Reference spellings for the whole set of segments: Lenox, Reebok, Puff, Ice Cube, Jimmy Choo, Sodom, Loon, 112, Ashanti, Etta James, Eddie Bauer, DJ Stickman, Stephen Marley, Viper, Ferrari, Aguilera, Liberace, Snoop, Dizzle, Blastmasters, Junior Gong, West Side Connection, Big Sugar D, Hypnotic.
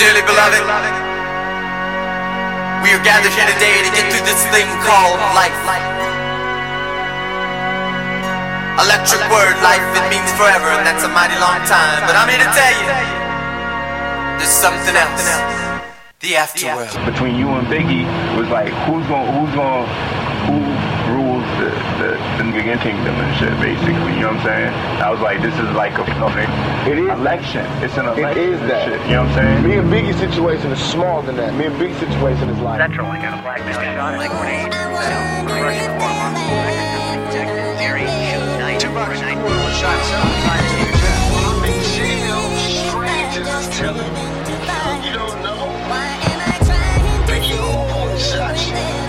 Dearly beloved, we are gathered here today to get through this thing called life. Electric word, life, it means forever, and that's a mighty long time. But I'm here to tell you, there's something else. The afterworld. Between you and Biggie was like, who rules the Nigerian kingdom and shit, basically, you know what I'm saying? I was like, this is like a election. It's an election. It is that. Shit, you know what I'm saying? Me and Biggie's situation is smaller than that. Me and Biggie's situation is like... That's only got a black man shot at 48. Russian war month. Second Mary, shoot 9 shots up. I'm in jail. Strangers telling me you don't know. Biggie won't shot you.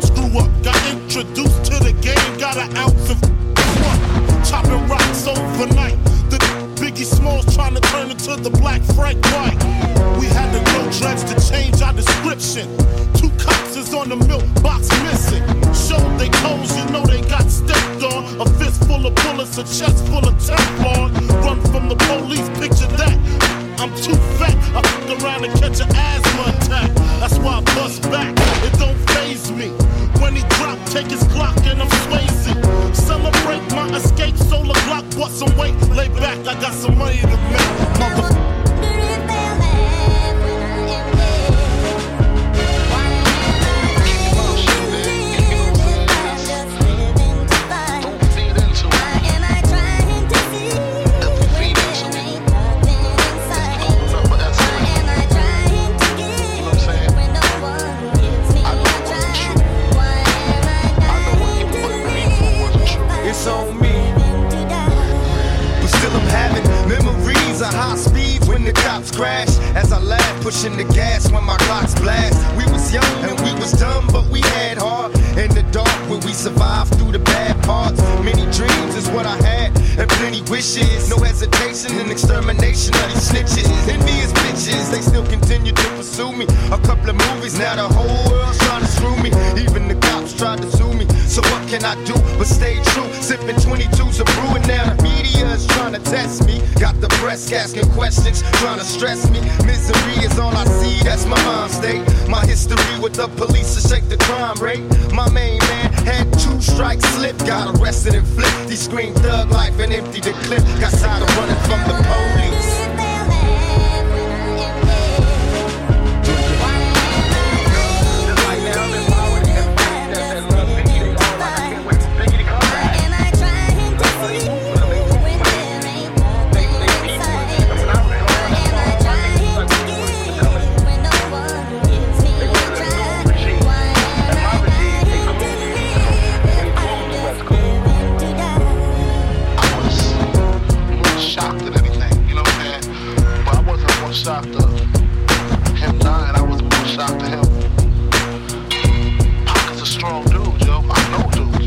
Screw up, got introduced to the game, got an ounce of what? Chopping rocks overnight. The Biggie Smalls trying to turn into the black Frank White. We had the real dreads to change our description. 2 cops is on the milk box missing. Showed they toes, you know they got stepped on. A fist full of bullets, a chest full of Teflon. Run from the police, picture that. I'm too fat, I fuck around and catch an asthma attack. That's why I bust back, it don't faze me. When he drop, take his Glock and I'm Swayze. Celebrate my escape, solar block, bought some weight. Lay back, I got some money to make, motherfucker. Crash as I laugh, pushing the gas when my clocks blast. We was young and we was dumb, but we had heart. In the dark where we survived through the bad parts. Many dreams is what I had and plenty wishes. No hesitation in extermination of these snitches. Envious bitches, they still continue to pursue me. A couple of movies, now the whole world's trying to screw me. Even the cops tried to sue me. So what can I do but stay true? Sipping 22s of brew and now the media is trying to test me. Got the press asking questions, trying to stress me. Misery is all I see, that's my mind state. My history with the police to shake the crime rate. My main man had 2 strikes slip, got arrested and flipped. He screamed thug life and emptied the clip. Got tired of running from the police. That's all on my niggas. Blow, blowing trouble on 112.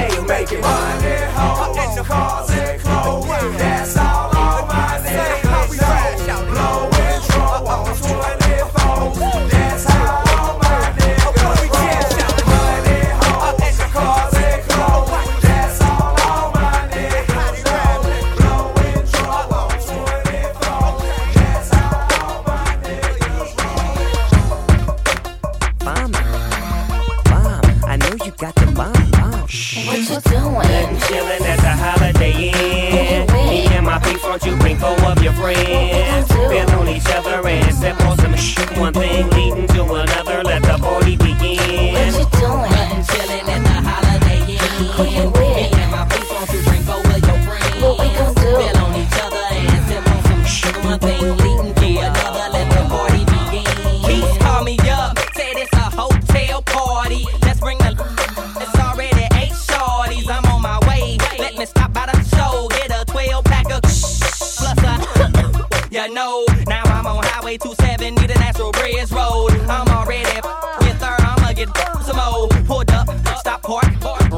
Money, making money, hoes, and cars and clothes. That's all my name. How we ride, blow and draw on 24. That's how all my niggas. Money, hoes, and cars and clothes. That's all my niggas. Blow and draw on 24. That's how all my niggas. Mom, I know you got the bomb. What you doing? Chillin' at the Holiday Inn. Me and my peeps, won't you bring four of your friends? Feel on each other and sip on some shit. One thing leading to another, let the party begin. What you doing? Chillin' at the Holiday Inn. Me and my peeps, won't you bring four of your friends? What we gon' do? Feel on each other and sip on some shit. One thing leading to another, let the party begin. Peeps call me up, say this a hotel party. Let's bring the... It's already... I'm on my way. Let me stop by the show. Get a 12-pack of plus a you know. Now I'm on Highway 270, the Natural Bridge Road. I'm already with her. I'ma get some more. Pulled up, stop park.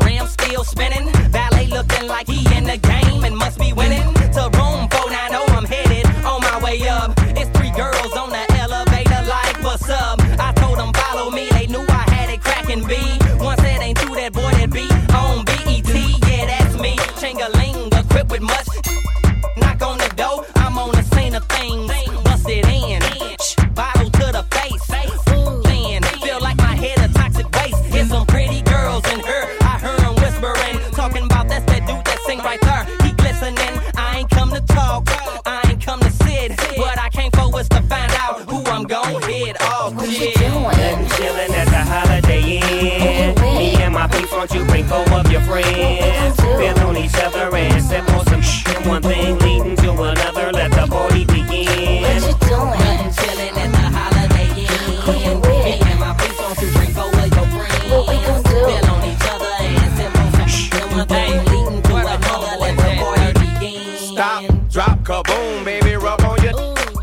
Rim still spinning. Valet looking like he in the game and must be winning. To room 490, I'm headed on my way up. It's three girls on the elevator. Like, what's up? I told them follow me. They knew I had it cracking B. One said ain't too that boy that be on B. Ching-a-ling, equipped with much. Knock on the door, I'm on the scene of things. Bust it in, bottle to the face. Then feel like my head a toxic waste. It's some pretty girls in her. I heard them whispering, talking about that's that dude that sing right there. He glistening. I ain't come to talk, I ain't come to sit. What I came for was to find out who I'm gon' hit off. What you doing? Chillin' at the Holiday Inn. Me and my peeps, won't you bring four of your friends? Each other and sip on some shit. One thing leading to another, let the party begin. What you doing? Chillin' at the Holiday Inn. Me and my peeps on to drink over your friends. What we gon' do? Feel on each other and sip on some shit. One thing leading to another, let the party begin. Stop, drop, kaboom, baby, rub on your.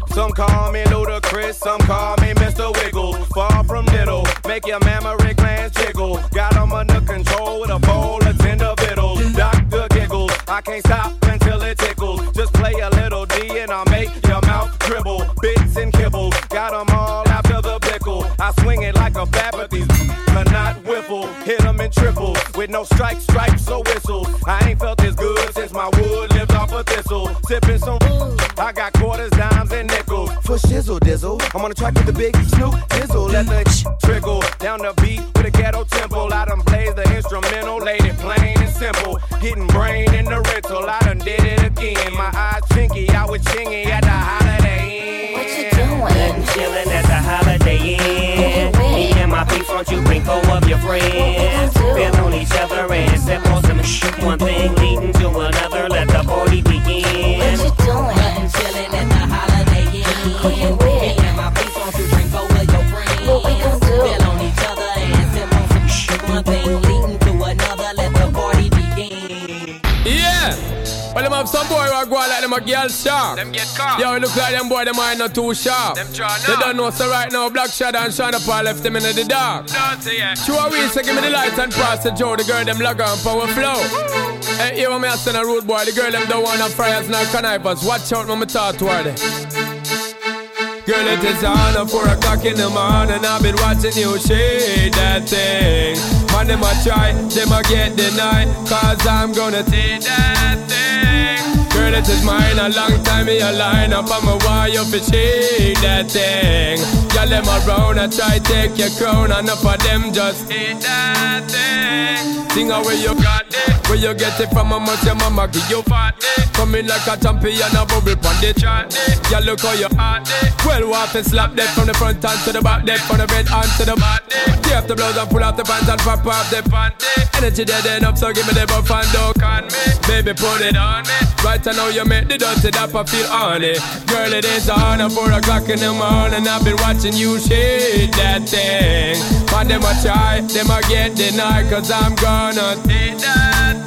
Some call me Ludacris, some call me Mr. Wiggle. Far from little, make your mammary glands jiggle. Got them under control with a bowl of tender vittles. Dr. Giggles, I can't stop until it tickles. Just play a little D and I'll make your mouth dribble. Bits and kibbles, got them all after the pickle. I swing it like a bat, but these are not whiffle. Hit them in triples, with no strikes, stripes or whistles. I ain't felt this good since my wood lived off a thistle. Sipping some, I got quarters, dimes, and nickels. For shizzle, dizzle, I'm on the track with the big Snoop, Dizzle. Let the trickle down the beat with a ghetto temple. I done blazed the instrumental, laid it plain and simple. Getting brain in the rental, I done did it again. My eyes chinky, I was chingy at the Holiday Inn. What you doing? Chillin' at the Holiday Inn. Me and my peeps, won't you bring four of your friends? Feel on each other and sip on some shit. One thing leading to another, let the party begin. What you doing? Chillin' at the Holiday Inn. Me and my peeps, won't you bring four of your friends? What we gon' do? Feel on each other and sip on some shit. One thing leading to another, let the party begin. Yeah! Well, them have some boy who go like them a girl sharp. Them get caught. Yeah, we look like them boy, them mind not too sharp. Them draw now. They don't know, so right now, Black Shadow and Shana Paul left them in the dark. Dirty, yeah. Sure, we say, give me the lights and pass the Joe. The girl, them log on power flow. Hey, here I'm asking a rude boy. The girl, them don't want to fry us, not connivers. Watch out, mama, talk toward it. Girl, it is on 4 o'clock in the morning. I've been watching you shade that thing. Man, them a try, them a get denied. Cause I'm gonna take that thing. Girl, it is mine, a long time in your line. Up on my wire, you fi shade that thing. Y'all them around, I try take your crown. And up for them just eat that thing. Sing away you got it. Where you get it from, how much your mama give you party. Coming like a champion, a bubble pon the chart. Yeah, look how you hot. Well, walk and slap that from the front hand to the back, that from the red hand to the back. Tear up the blouse and pull off the pants and pop off the panty. Energy dead enough, so give me the buff and don't con me. Baby, put it on me. Right now you make the dirty dapper feel on it. Girl, it is on at 4 o'clock in the morning. I've been watching you shade that thing. Man, them a try, them a get denied. Cause I'm gonna take that.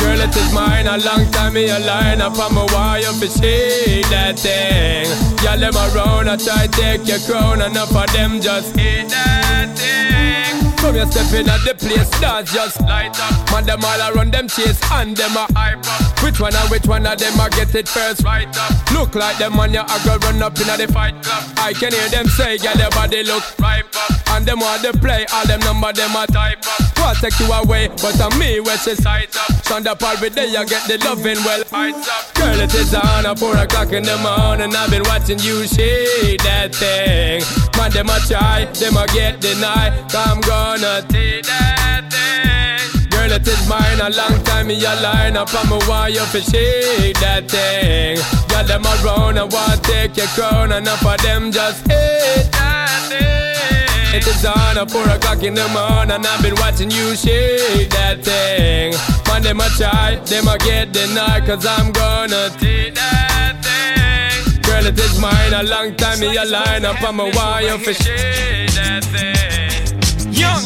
Girl, it is mine, a long time in your line. Up on my wire, you fi shade that thing. Y'all them around, I try take your crown. And up for them just hate that thing. So we step in at the place, dance just light up. Man, them all around them chase and them a hype up. Which one of them a get it first? Right up. Look like them on your girl run up in the fight club. I can hear them say, yeah, their body look ripe up. And them want to play, all them number them a type up. What take you away, but on me where she sight up. Stand up all day, you get the loving well heights up. Girl, it is on at 4 o'clock in the morning. I've been watching you shake that thing. Man, them a try, them a get denied. I'm gonna take that thing. Girl, it is mine, a long time in your line. Up on my wire for shake that thing. Got them around, I want to take your crown. And up for them just hate that thing. It is on at 4 o'clock in the morning. And I've been watching you shake that thing. Man, them a try, them a get denied. Cause I'm gonna take that thing. Girl, it is mine, a long time in your line. Up on my wire for shake that thing. Young,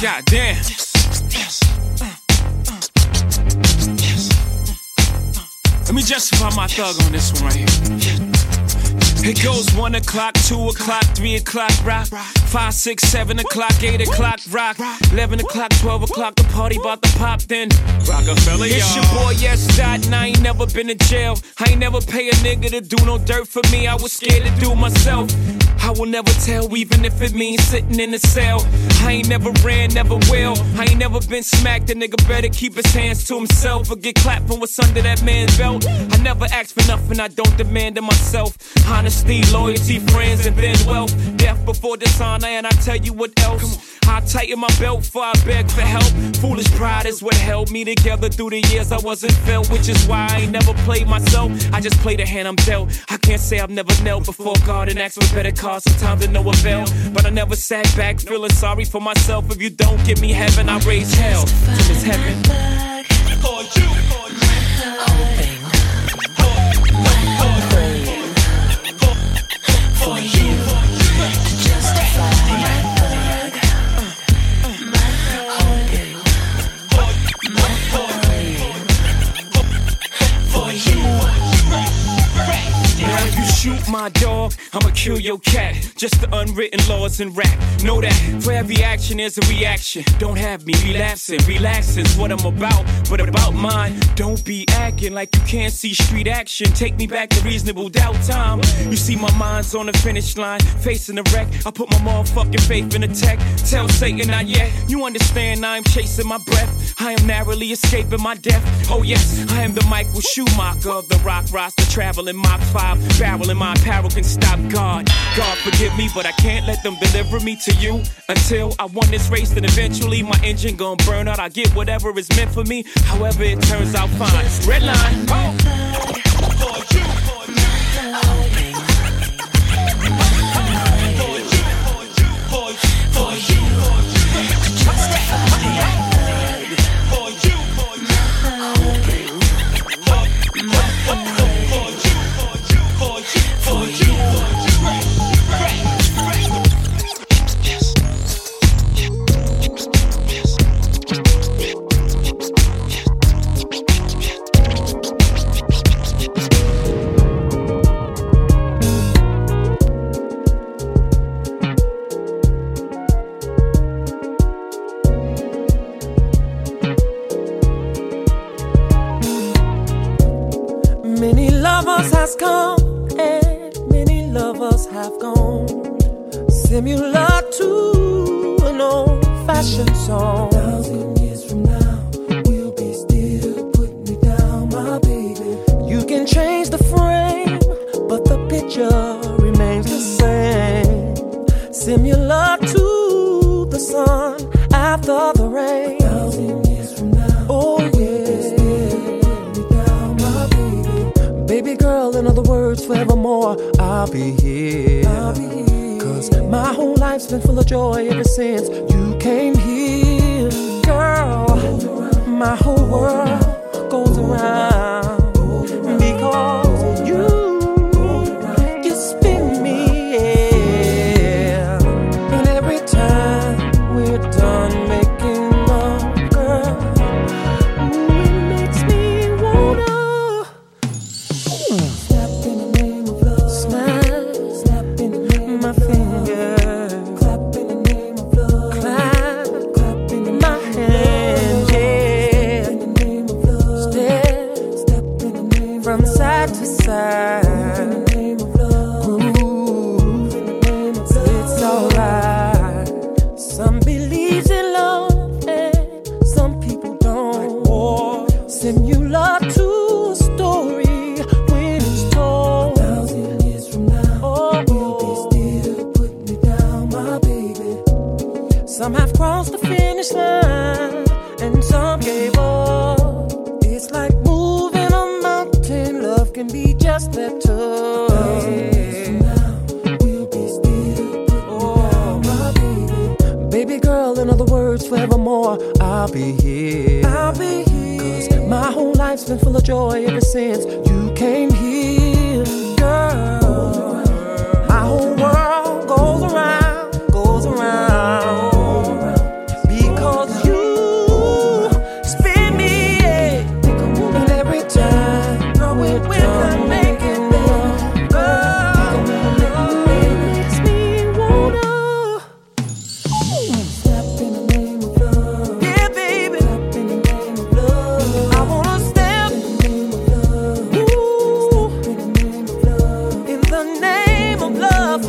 God damn. Let me justify my thug on this one right here. It goes 1 o'clock, 2 o'clock, 3 o'clock, rock. 5, 6, 7 o'clock, 8 o'clock, rock. 11 o'clock, 12 o'clock, the party bout to pop then. Rockefeller, y'all. It's your boy, yes, Dot, and I ain't never been in jail. I ain't never pay a nigga to do no dirt for me. I was scared to do myself. I will never tell, even if it means sitting in a cell. I ain't never ran, never will. I ain't never been smacked. A nigga better keep his hands to himself or get clapped from what's under that man's belt. I never ask for nothing, I don't demand of myself. Honesty, loyalty, friends, and then wealth. Death before dishonor, and I tell you what else. I tighten my belt before I beg for help. Foolish pride is what held me together through the years I wasn't felt, which is why I ain't never played myself. I just play the hand I'm dealt. I can't say I've never knelt before God and asked for better cause, sometimes to no avail. But I never sat back feeling sorry for myself. If you don't give me heaven, I raise hell till it's heaven. For you, for you, to justify my shoot my dog, I'ma kill your cat. Just the unwritten laws in rap. Know that for every action is a reaction. Don't have me relapsing. Relaxing's what I'm about, but about mine. Don't be acting like you can't see street action. Take me back to reasonable doubt time. You see my mind's on the finish line, facing the wreck. I put my motherfucking faith in the tech. Tell Satan not yet. You understand I'm chasing my breath. I am narrowly escaping my death. Oh yes, I am the Michael Schumacher of the rock roster, traveling Mach 5, barreling. My apparel can stop God. God forgive me, but I can't let them deliver me to you until I won this race. Then eventually my engine gon' burn out. I get whatever is meant for me, however it turns out fine. Red line, oh. For you, for you, for you, for you, for you, for you, for you, many lovers has come. Have gone similar to an old-fashioned song. 1,000 years from now, we'll be still putting me down, my baby. You can change the frame, but the picture remains the same. Similar to the sun after the rain. 1,000 years from now, oh yeah, we'll be still putting me down, my baby. Baby girl, in other words, forevermore. I'll be here. Cause my whole life's been full of joy ever since you came here. Girl, my whole world goes around because you spin me, yeah. And every time we're done making love, girl, it makes me wanna clap. I'll be here. Cause my whole life's been full of joy ever since you came here, girl. My whole world goes around. Because you spin me, yeah. And every time, girl, we're not making it, girl. Makes me wanna slap in the name of love. Yeah, baby. Slap in the name of love. I wanna step in the name of love. Ooh. Step in the name of love. In the name of love.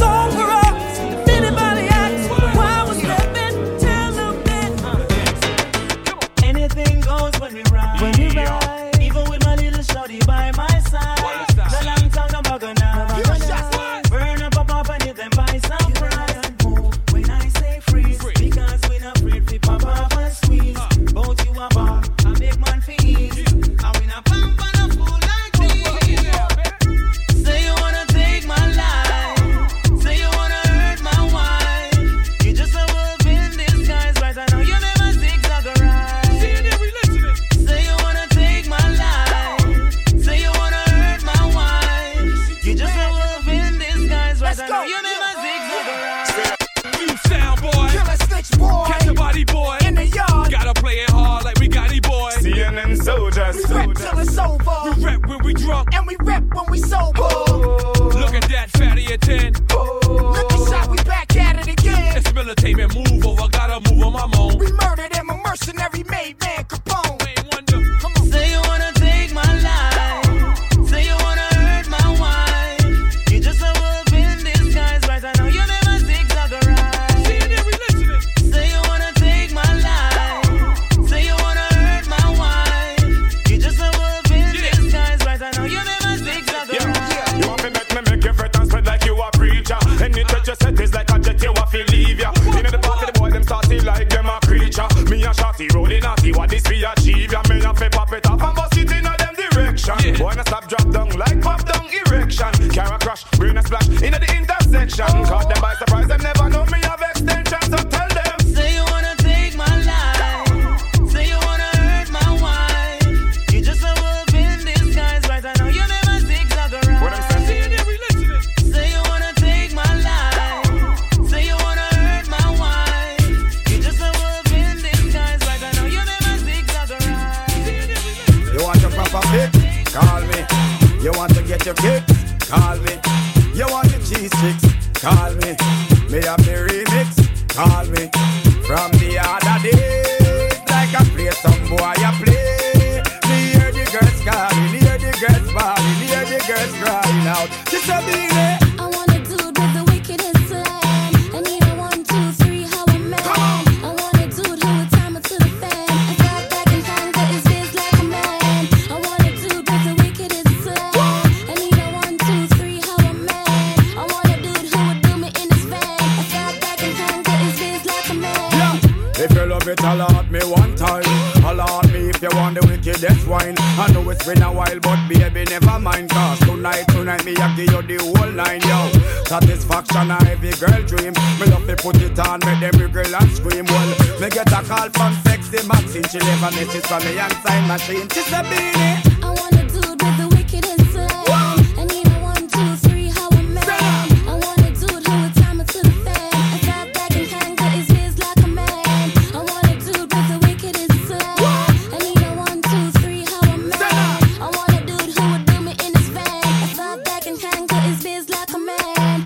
She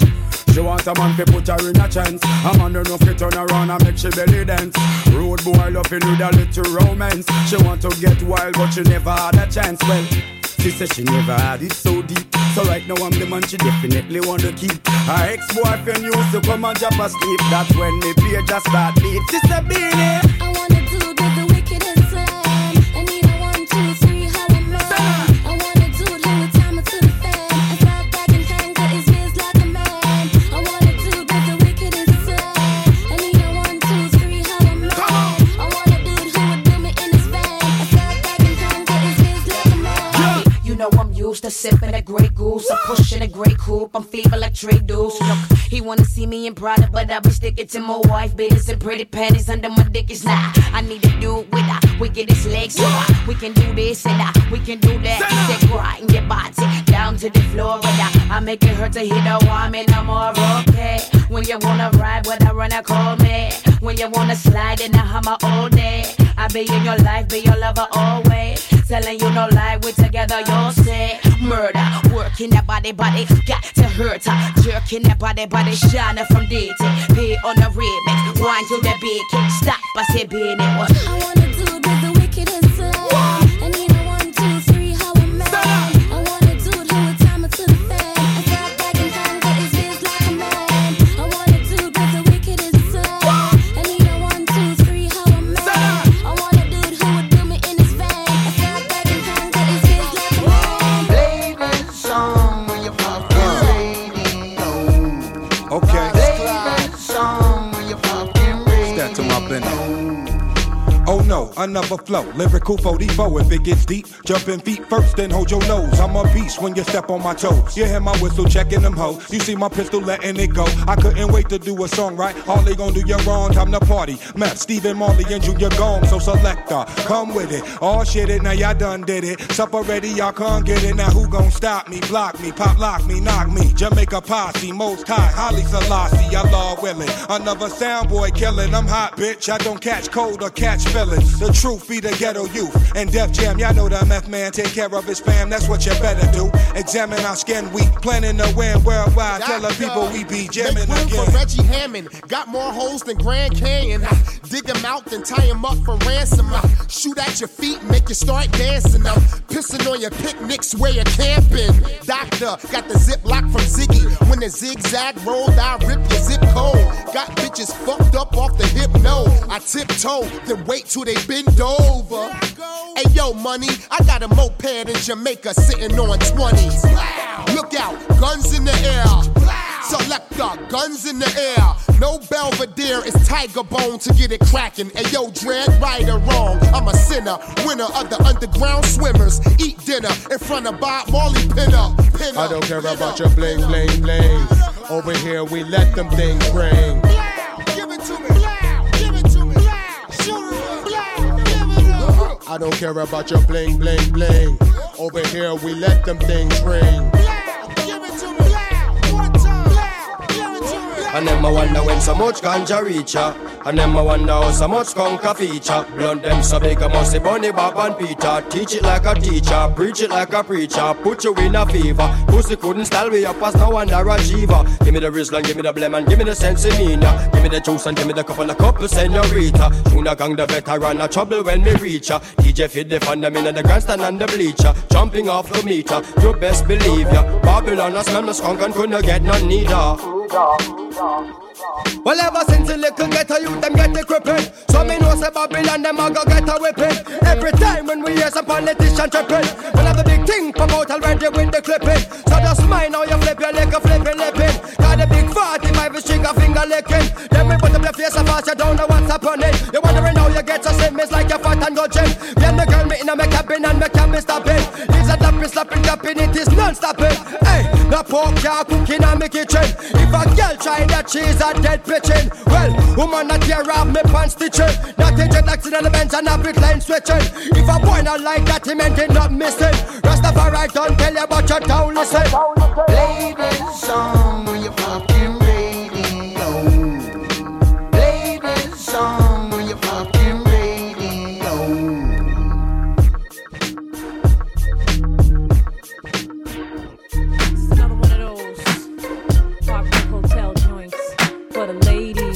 never had a chance, well, she said she never had it so deep. So right now I'm the man she definitely want to keep. Her ex-boyfriend used to come and drop asleep. That's when me fear just start deep. Sister Beanie, I wanna do with the wicked and slam. I need a 1, 2, 3, how a man. I wanna do it with time to the fan. I slap back and hang, cause it feels like a man. I wanna do with the wicked and slam. I need a 1. booze, to sipping a great goose. I'm pushing a great coupe, I'm feeling like Trey Deuce. Look, he wanna see me in Prada, but I be sticking to my wife. Bitches and pretty panties under my dick is not. I need to do it with her. We get his legs, yeah. We can do this and that. We can do that. It's that grind your body down to the floor, but I make it hurt to hit a woman. And I'm all okay. When you wanna ride, when I run, I call me. When you wanna slide, and I hammer all day. I be in your life, be your lover always. Telling you no lie, we together, you'll say. Murder, working that body, body, got to hurt her. Jerking that body, body, shining from DT. Pay on the remix, wine to the big kick. Stop, I say, be in it. I wanna do the wickedest slam. Another flow, lyrical 44. If it gets deep, jumping feet first, then hold your nose. I'm a beast when you step on my toes. You hear my whistle, checking them hoes. You see my pistol, letting it go. I couldn't wait to do a song, right? All they gon' do your wrong, time to party. Map, Stephen Marley and Junior Gong, so selector, come with it. All shit it, now y'all done did it. Supper ready, y'all can't get it. Now who gon' stop me, block me, pop lock me, knock me. Jamaica posse, most high, Holly Selassie, I law willing. Another sound boy killing, I'm hot, bitch. I don't catch cold or catch feelings. The truth be the ghetto youth and Death Jam. Y'all know the meth man take care of his fam. That's what you better do. Examine our skin. We planning to win worldwide. Tell the people we be jamming again. Make room for Reggie Hammond. Got more holes than Grand Canyon. Dig him out then tie him up for ransom. Shoot at your feet, make you start dancing. Pissing on your picnics where you're camping. Doctor got the ziplock from Ziggy. When the zigzag rolled, I rip your zip code. Got bitches fucked up off the hypno. I tiptoe, then wait till they bend over. Hey yo, money, I got a moped in Jamaica sitting on 20s. Look out, guns in the air. Selector, guns in the air. No Belvedere, it's Tiger Bone to get it cracking. Hey yo, dread, right or wrong, I'm a sinner. Winner of the underground swimmers. Eat dinner in front of Bob Marley pinner. I don't care about your bling, bling, bling. Over here, we let them things ring. I don't care about your bling, bling, bling. Over here, we let them things ring. And them I wonder when so much ganja reach ya. And them I wonder how so much conker feature. Blunt them so big I must say Bunny, Bob and Peter. Teach it like a teacher, preach it like a preacher. Put you in a fever, pussy couldn't style me up as no underachiever. Give me the wristline, give me the blem and give me the sense of mina. Give me the juice and give me the cup and a couple senorita. Junior Gong the veteran, a trouble when me reach ya. DJ feed the fandom in the grandstand and the bleacher. Jumping off the meter, you best believe ya. Babylon I smell the skunk and couldn't get none neither. Well, ever since the little ghetto youth, them get the crippin'. So me know say Babylon, them a go get a whippin'. Every time when we hear some politician trippin', when have the big thing come out already with the clippin'. So just mind how you flip your leg, a flippin' lippin'. Got the big 45 is trigger finger lickin'. Then we put them the face of us, you don't know what's happening. You wondering how you get your same, it's like you're fat and your gym. Me and the girl me inna me cabin and me can't be stoppin'. It's a dappin', slappin', dappin', it is non-stoppin'. Hey, the pork can't cook in a me kitchen. If a girl try that she's a dead pitching. Well, woman that tear off me pants stitching. Not injured accident events and a bit line switching. If a boy not like that, he meant it not missing. Rastafari don't tell you but you don't listen. Play this song on your fucking radio. Play this song on your fucking radio. It's another one of those popular hotel joints for the ladies.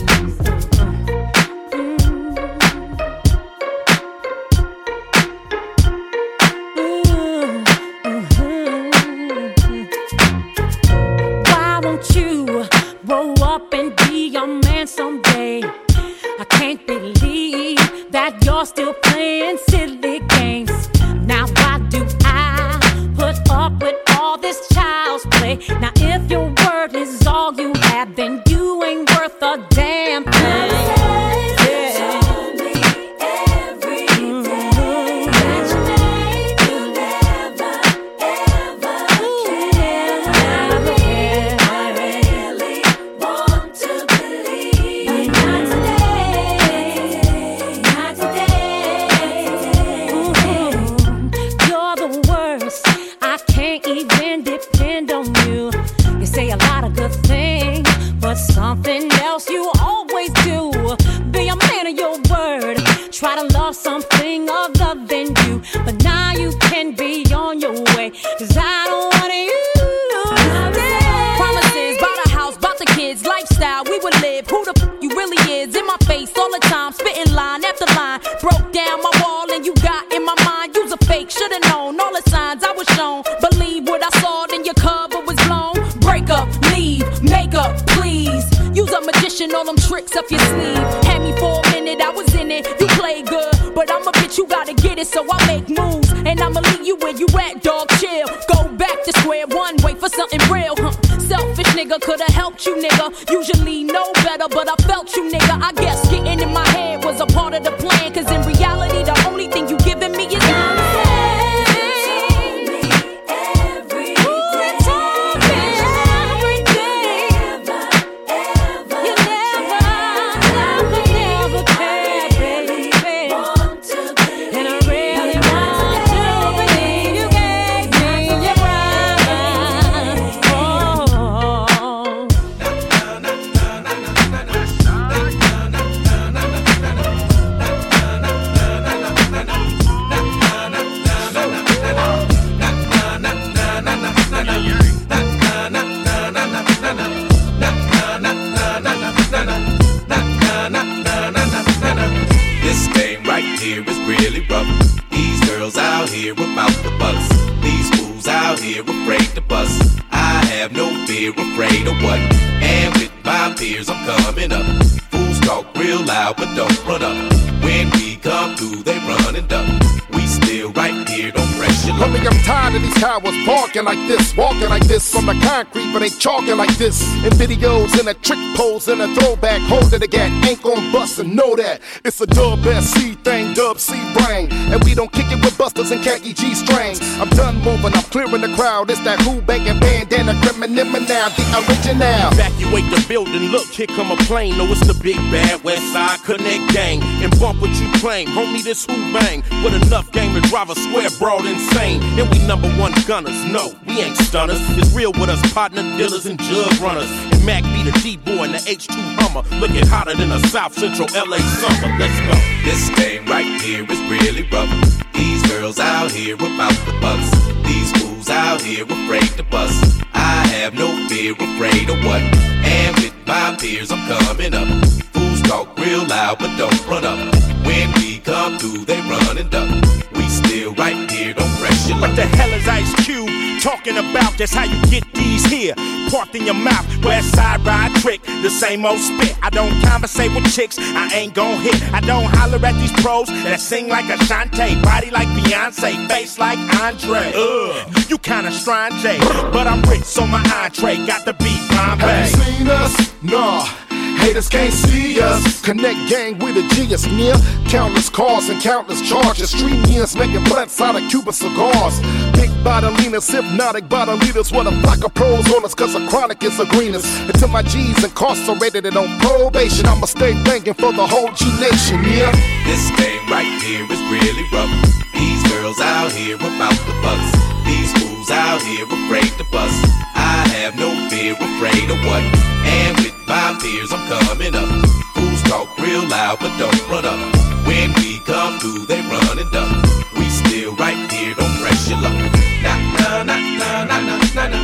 Someday, I can't believe that you're still playing silly games. Now why do I put up with all this child's play? Now if your word is all you have, then you ain't worth a damn thing. Every day that you made, you'll never, ever pushing all them tricks up your sleeve. Had me for a minute, I was in it. You play good, but I'm a bitch, you gotta get it. So I make moves, and I'ma leave you where you at, dog. Chill, go back to square one, wait for something real, huh? Selfish nigga, coulda helped you, nigga. Usually know better, but I felt you, nigga. I guess getting in my head was a part of the plan, cause in reality, the only thing you giving me is nonsense. Like this, walking like this on the concrete, but ain't chalking like this. In videos, in a trick pose, in a throwback, holding the gat, ain't gon' bust and know that. It's a dub SC thing, dub C brain, and we don't kick it with busters and khaki G strings. I'm done moving, I'm clearing the crowd. It's that who bankin' bandana, criminal now, the original. Evacuate the building, look, here come a plane. No, it's the big bad West Side Connect gang, and bump what you claim, homie. This who bang with enough game to drive a square broad insane. And we number one gunners, no, we ain't stunners. It's real with us, partner dealers and jug runners. And Mac be the D-boy and the H2 Hummer, looking hotter than a South Central LA summer. Let's go. This game right here is really rough. These girls out here about the bucks. These fools out here afraid to bust. I have no fear, afraid of what? And with my peers, I'm coming up. Fools talk real loud, but don't run up. When we come through, they run and duck. We still right here, don't pressure. What the hell is Ice Cube talking about? That's how you get these here. Parked in your mouth, West Side Ride trick, the same old spit. I don't conversate with chicks, I ain't gon' hit. I don't holler at these pros that sing like Ashanti, body like Beyonce, face like Andre. You kinda strange, but I'm rich, so my entree got the beat, Bombay. Have you seen us? Nah. Haters can't see us. Connect gang with a G is near. Countless cars and countless charges. Street years making blunts out of Cuban cigars. Big bottom leaners, hypnotic bottom leaders. With a block of pros on us, cause a chronic is a greenest. Until my G's incarcerated and on probation, I'ma stay banging for the whole G nation, yeah. This game right here is really rough. These girls out here about the bucks. These fools out here afraid to bust. I have no fear, afraid of what? And with my peers, I'm coming up. Fools talk real loud, but don't run up. When we come through, they run and duck. We still right here, don't press your luck. Na na na na na na na na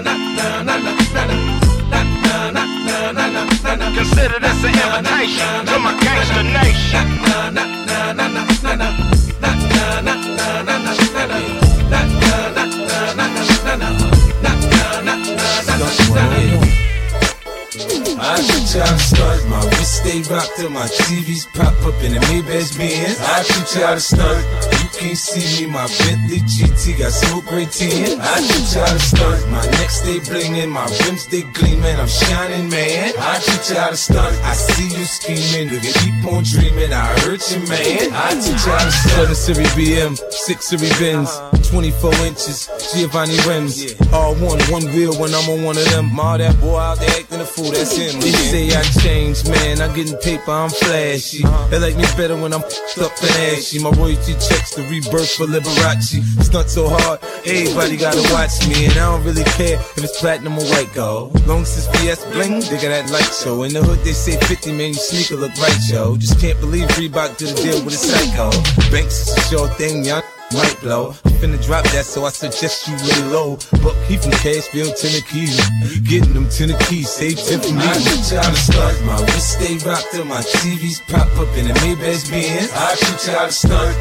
na na na na na. Consider this an invitation to my gangster nation. Na na na na na na na na na na na na na. I shoot y'all stunt, my wrist stay rocked till my TVs pop up in the Maybach's Benz. I shoot y'all stunt, you can't see me, my Bentley GT got smoke gray tin. I shoot y'all stunt, my neck stay blingin', my rims they gleamin', I'm shining man. I shoot y'all stunt, I see you scheming, nigga keep on dreaming, I hurt you man. I shoot y'all stunt, 7 Series BM, 6 Series Benz, 24 inches, Giovanni rims, all one wheel when I'm on one of them. All that boy out there acting a fool, that's him. They say I changed, man, I'm getting paper, I'm flashy. They like me better when I'm up and ashy. My royalty checks the rebirth for Liberace. Stunt so hard, everybody gotta watch me. And I don't really care if it's platinum or white gold. Long since VS bling, they got that light show. In the hood they say 50, man, your sneaker look right, yo. Just can't believe Reebok did a deal with a psycho. Banks is a sure thing, y'all might blow. Finna drop that, so I suggest you really low. But he from Cashville, Tennessee. Getting them Tennessee, save 10 for me. I shoot y'all to stunt, my wrist stay rocked till my TVs pop up in the Maybach's Benz. I shoot y'all to stunt.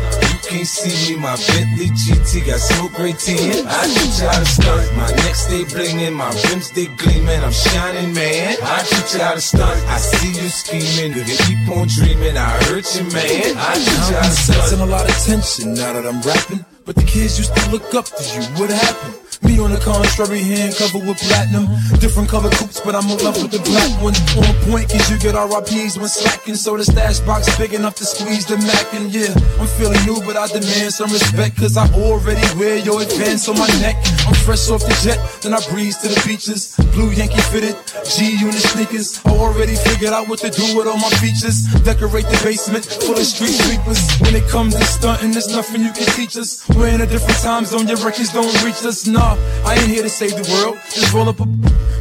can't see me. My Bentley GT got smoke great tin. I treat y'all to stunt. My necks they blingin', my rims they gleamin'. I'm shining, man. I treat y'all to stunt. I see you scheming, you keep on dreaming. I hurt you, man. I treat y'all to stunt. I'm a lot of tension now that I'm rapping, but the kids used to look up to you. What happened? Me on the contrary, hand covered with platinum. Different color coupes, but I'm in love with the black one. On point, cause you get RIPs when slacking. So the stash box big enough to squeeze the Mac. And yeah, I'm feeling new, but I demand some respect, cause I already wear your advance on my neck. I'm fresh off the jet, then I breeze to the beaches. Blue Yankee fitted, G-Unit sneakers. I already figured out what to do with all my features. Decorate the basement full of street sweepers. When it comes to stunting, there's nothing you can teach us. We're in a different time zone, your records don't reach us. Nah, I ain't here to save the world, just roll up a...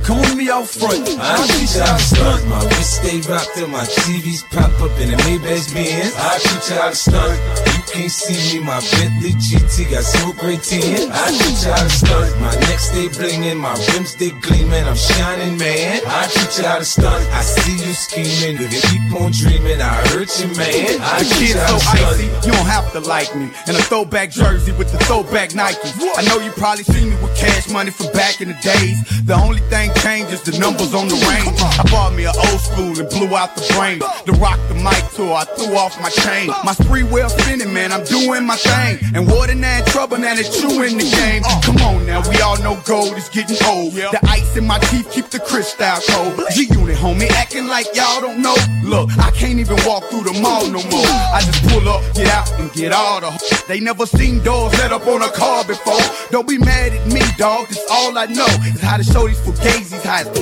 Come with me out front. I treat y'all to stunt. My wrist stay rocked up, my TVs pop up in the Maybach's Benz. I treat y'all to stunt. You can't see me, my Bentley GT got smoke great tin. I treat y'all to stunt. My necks they blingin', my rims they gleamin'. I'm shining, man. I treat y'all to stunt. I see you scheming, you keep on dreaming. I hurt you, man. I treat y'all to stunt. The kid's so icy, you don't have to like me. In a throwback jersey with the throwback Nikes. I know you probably seen me with cash money from back in the days. The only thing changes the numbers on the range. I bought me an old school and blew out the brain. To rock the mic tour, I threw off my chain. My spree well spinning, man, I'm doing my thing. And water now in trouble, now that you in the game. Come on now, we all know gold is getting old. The ice in my teeth keep the crystal cold. G-Unit, homie, acting like y'all don't know. Look, I can't even walk through the mall no more. I just pull up, get out, and get all the hoes. They never seen doors let up on a car before. Don't be mad at me, dog. It's all I know is how to show these fugazi. I teach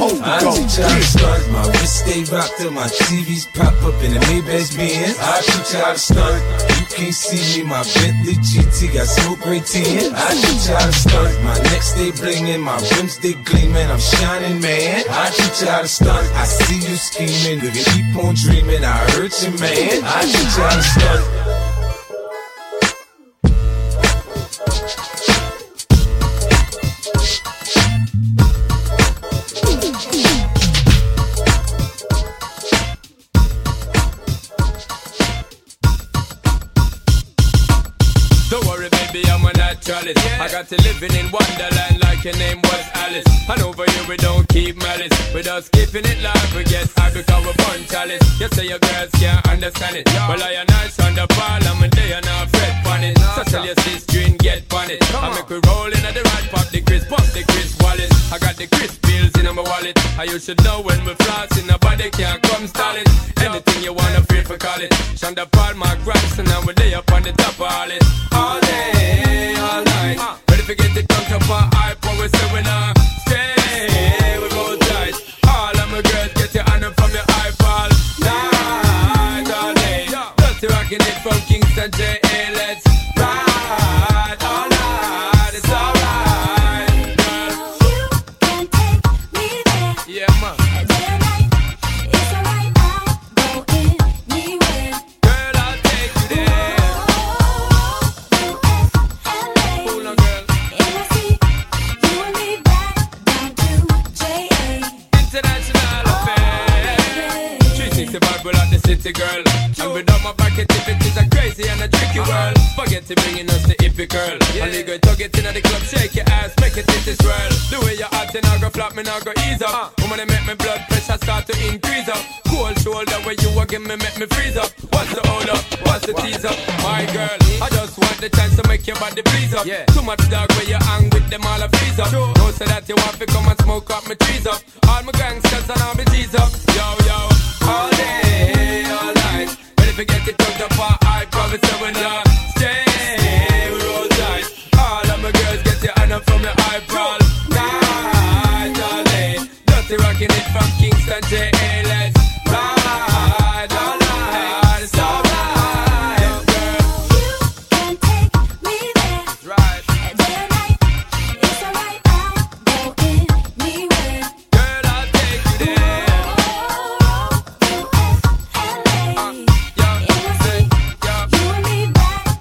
y'all to stunt. My wrist stay rocked up, my TVs pop up in the Maybach's Benz. I teach y'all to stunt. You can't see me, my Bentley GT got smoke great tin. I teach y'all to stunt. My neck stay blingin', my rims they gleamin'. I'm shining, man. I teach y'all to stunt. I see you scheming, you keep on dreamin'. I hurt you, man. I teach y'all to stunt. Yeah. I got to living in Wonderland like your name was Alice. And over here we don't keep malice. With us keeping it live, we get high because we're born chalice. You say your girls can't understand it. Well, I am nice on the ball, I'm a day and I fret on it. So tell your sister and get on it. I make we roll in at the right, pop the crisp wallet. I got the crisp bills in my wallet. And you should know when we flossing, nobody can come stalling. Anything you wanna feel for call it. Shun the ball, my grass, and now we're day up on the top of all it. All day, all night. Ready to get the drunk up on hype, but we say we not stay with both sides. All of my girls get your honor from your eyeball. Night, all day. Just rocking it from Kingston J. Let's ride all night. It's alright, girl. You can take me there. Yeah, ma. Day or night, it's alright. I'll go anywhere. Girl, I'll take you there. City girl, and without my back activities are crazy and a tricky world. Forget to bringing us the hippie girl. Only go tug it in the club, shake your ass, make it this swirl. The way you're acting, I go flop, me now go ease up. Woman, they make my blood pressure start to increase up. Cold shoulder where you are, give me, make me freeze up. What's the hold up? What's the tease up? My girl, I just want the chance to make your body please up. Too much dog where you hang with them all a freeze up. Don't say that you want to come and smoke up my trees up. All my gangsters and all my G's up. Yo, yo, all day. All night, but if we get it out of our I promise I will not stay with all night. All of my girls get your honor from your eyebrow. Night, all day, dirty rocking it from Kingston J. Let's ride all night, it's all right, girl. You can take me there, right. Day or night, it's all right, I'll go anywhere. Girl, I'll take you there. Yo, you and me back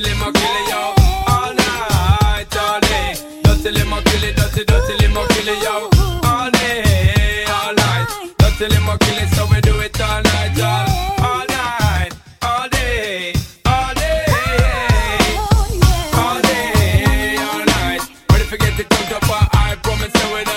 les mots les yo. All night, all day. Dotez les mots les, dotez les mots les yo. All day, all night. Dotez les mots les, so we do it all night, all night, all day, all day, all day, all night. But if we get it jumped up, I promise that we're not.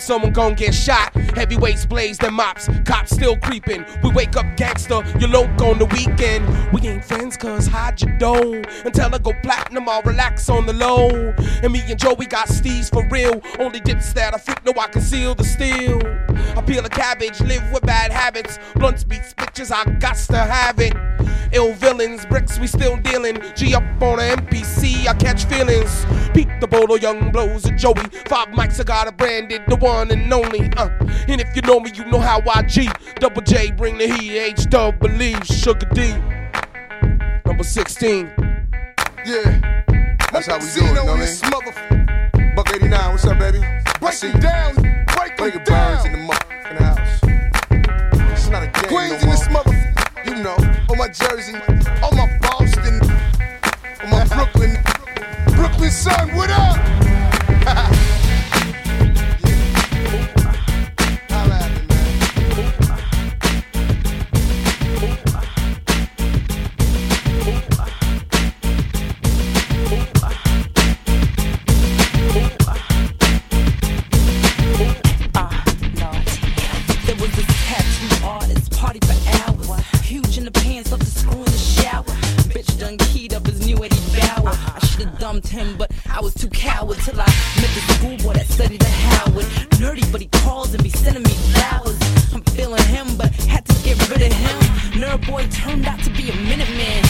Someone gon' get shot. Heavyweights blaze them mops. Cops still creeping. We wake up gangster. You loke on the weekend. We ain't friends cause hide your dough. Until I go platinum I'll relax on the low. And me and Joey got steez for real. Only dips that I freak know I conceal the steel. I peel a cabbage. Live with bad habits. Blunts beats bitches. I gots to have it. Ill villains. Bricks we still dealing. G up on a MPC. I catch feelings. Peep the bolo young blows of Joey. 5 mics I got a branded. The one and only. And if you know me, you know how I G. Double J, bring the heat. H double E, Sugar D. Number 16. Yeah, that's how we do it, know this motherfucker. Buck 89, what's up, baby? Break it down, break it down. In the motherfucking house. It's not a game. Queens in this motherfucker, you know. On my Jersey, on my Boston, on my Brooklyn. Brooklyn son, what up? Done keyed up his new Eddie Bauer. should've dumped him, but I was too coward till I met the schoolboy that studied at Howard. Nerdy, but he calls and be sending me flowers. I'm feeling him, but had to get rid of him. Nerd boy turned out to be a Minuteman.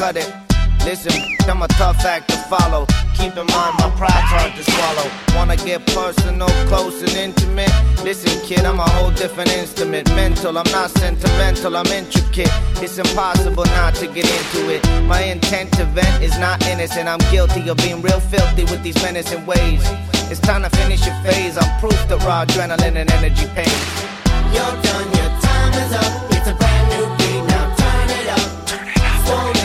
Cut it. Listen, I'm a tough act to follow. Keep in mind my pride's hard to swallow. Wanna get personal, close and intimate? Listen kid, I'm a whole different instrument. Mental, I'm not sentimental, I'm intricate. It's impossible not to get into it. My intent to vent is not innocent. I'm guilty of being real filthy with these menacing ways. It's time to finish your phase. I'm proof that raw adrenaline and energy pays. You're done, your time is up. It's a brand new beat, now turn it up. Slowly.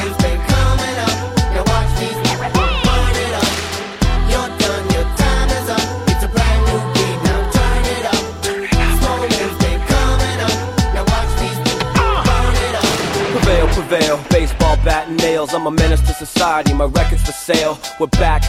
Baseball bat and nails, I'm a menace to society, my record's for sale. We're back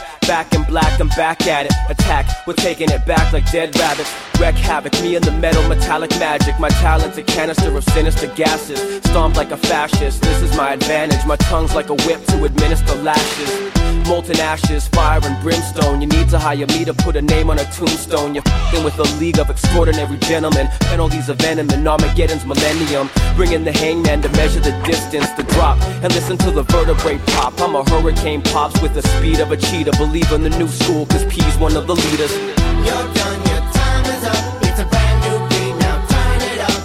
in black, I'm back at it. Attack, we're taking it back like dead rabbits. Wreck havoc, me and the metal, metallic magic. My talent's a canister of sinister gases. Stomped like a fascist, this is my advantage. My tongue's like a whip to administer lashes. Molten ashes, fire and brimstone. You need to hire me to put a name on a tombstone. You're f***ing with a league of extraordinary gentlemen. Penalties of venom and Armageddon's millennium. Bring in the hangman to measure the distance. The drop and listen to the vertebrae pop. I'm a hurricane pops with the speed of a cheetah. Believe in the new school, cause P's one of the leaders. You're done, your time is up. It's a brand new beat, now turn it up.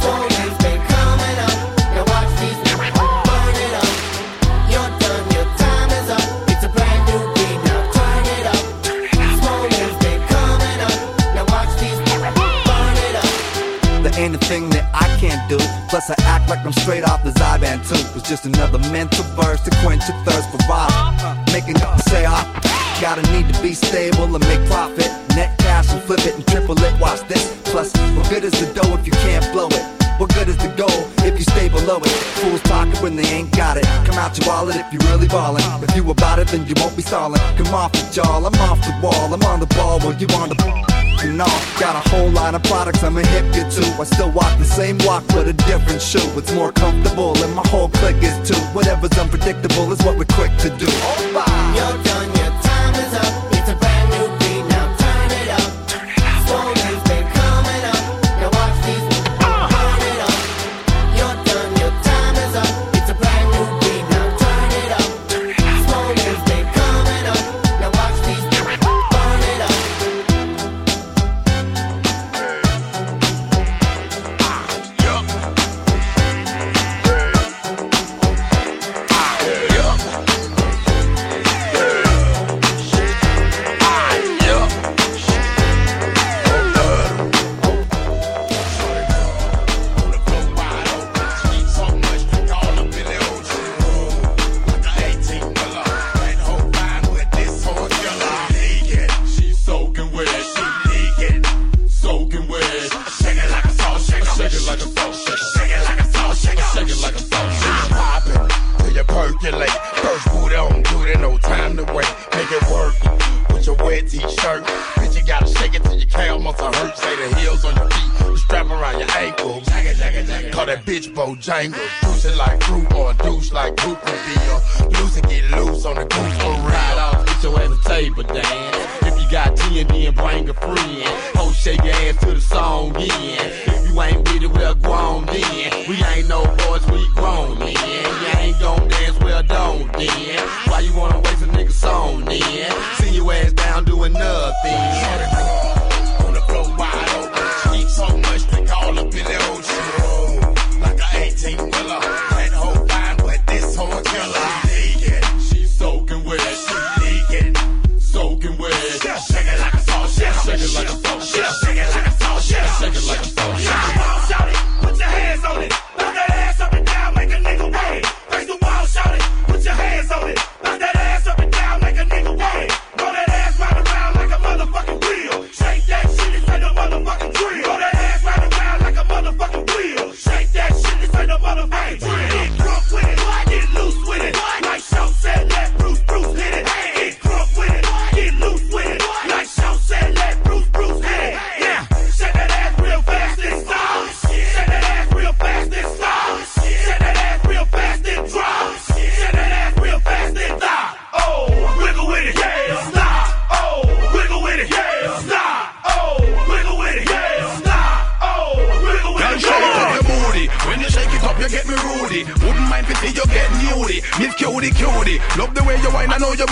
Slowly's been coming up. Now watch these burn it up. You're done, your time is up. It's a brand new beat, now turn it up. Slowly's been coming up. Now watch these burn it up. There ain't a thing that I can't do. Plus I act like I'm straight off the Zyban too. It's just another mental verse to quench your thirst for violence. Making up say I gotta need to be stable and make profit. Net cash and flip it and triple it, watch this. Plus, what good is the dough if you can't blow it? What good is the goal if you stay below it? Fools talking when they ain't got it. Come out your wallet if you really ballin'. If you about it, then you won't be silent. Come off it, y'all, I'm off the wall. I'm on the ball while you on the ball. No, got a whole line of products I'ma hip you to. I still walk the same walk with a different shoe. It's more comfortable and my whole clique is too. Whatever's unpredictable is what we're quick to do. Oh, bye. You're done, your time is up. It's a brand new beat, now turn it up. Turn it up. Slowly's been coming up. Now watch these turn it up. You're done, your time is up. It's a brand new beat, now turn it up. Turn it up. Slowly's been coming up. Now watch these burn it up. Jangles, cruising like crew or douche like group would be. Loose and get loose on the goose for real. Ride off, get your ass a table dance. If you got G&D and bring a friend, ho, shake your ass to the song in. If you ain't with it, well, go on then. We ain't no boys, we grown then. You ain't gon' dance, well, don't then. Why you wanna waste a nigga's song then? See your ass down doing nothing. On the floor wide open, she eat so much they call up in the ocean. I know you